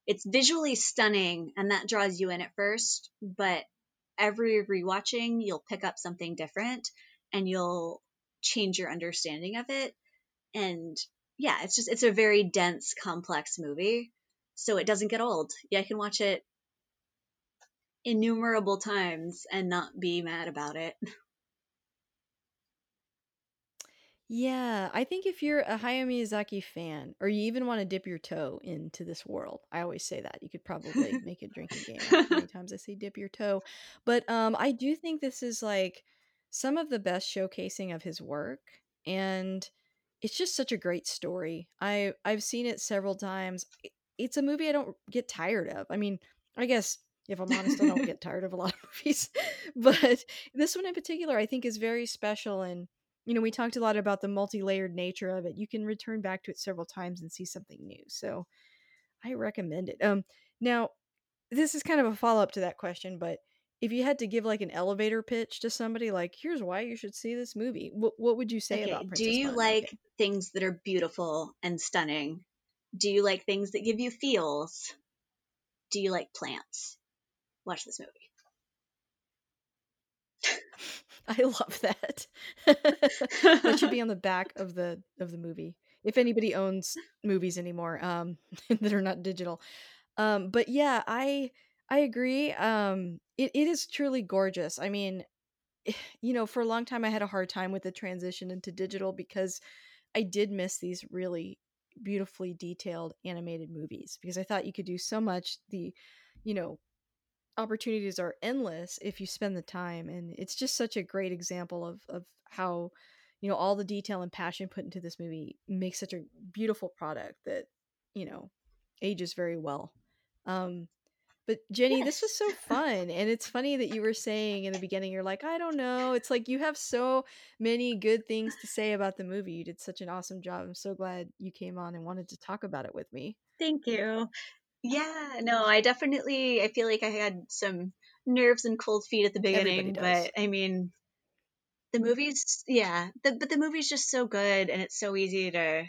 It's visually stunning, and that draws you in at first. But every rewatching, you'll pick up something different. And you'll change your understanding of it. And yeah, it's a very dense, complex movie. So it doesn't get old. Yeah, I can watch it innumerable times and not be mad about it. Yeah, I think if you're a Hayao Miyazaki fan, or you even want to dip your toe into this world, I always say that. You could probably make a drinking game. Many times I say dip your toe. But I do think this is like some of the best showcasing of his work, and it's just such a great story. I've seen it several times. It's a movie I don't get tired of. I mean, I guess if I'm honest, I don't get tired of a lot of movies, but this one in particular I think is very special. And you know, we talked a lot about the multi-layered nature of it. You can return back to it several times and see something new, so I recommend it. Now this is kind of a follow-up to that question, but if you had to give like an elevator pitch to somebody, like, here's why you should see this movie, what would you say about Princess Mononoke? Do you like things that are beautiful and stunning? Do you like things that give you feels? Do you like plants? Watch this movie. I love that. That should be on the back of the movie. If anybody owns movies anymore, that are not digital. But yeah, I agree. It is truly gorgeous. I mean, you know, for a long time I had a hard time with the transition into digital because I did miss these really beautifully detailed animated movies, because I thought you could do so much. The, you know, opportunities are endless if you spend the time, and it's just such a great example of how, you know, all the detail and passion put into this movie makes such a beautiful product that, you know, ages very well. But Jenny, yes. This was so fun. And it's funny that you were saying in the beginning, you're like, I don't know. It's like, you have so many good things to say about the movie. You did such an awesome job. I'm so glad you came on and wanted to talk about it with me. Thank you. Yeah, no, I feel like I had some nerves and cold feet at the beginning, but I mean, the movie's, yeah, but the movie's just so good, and it's so easy to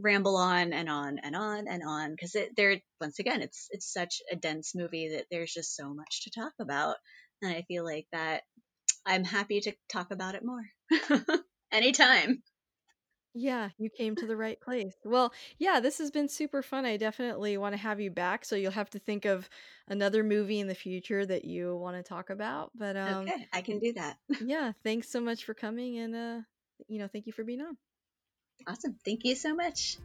ramble on and on and on and on, because once again, it's such a dense movie that there's just so much to talk about, and I feel like that I'm happy to talk about it more anytime. Yeah, you came to the right place. Well, yeah, this has been super fun. I definitely want to have you back, so you'll have to think of another movie in the future that you want to talk about, but okay, I can do that. Yeah, thanks so much for coming, and you know, thank you for being on. Awesome. Thank you so much.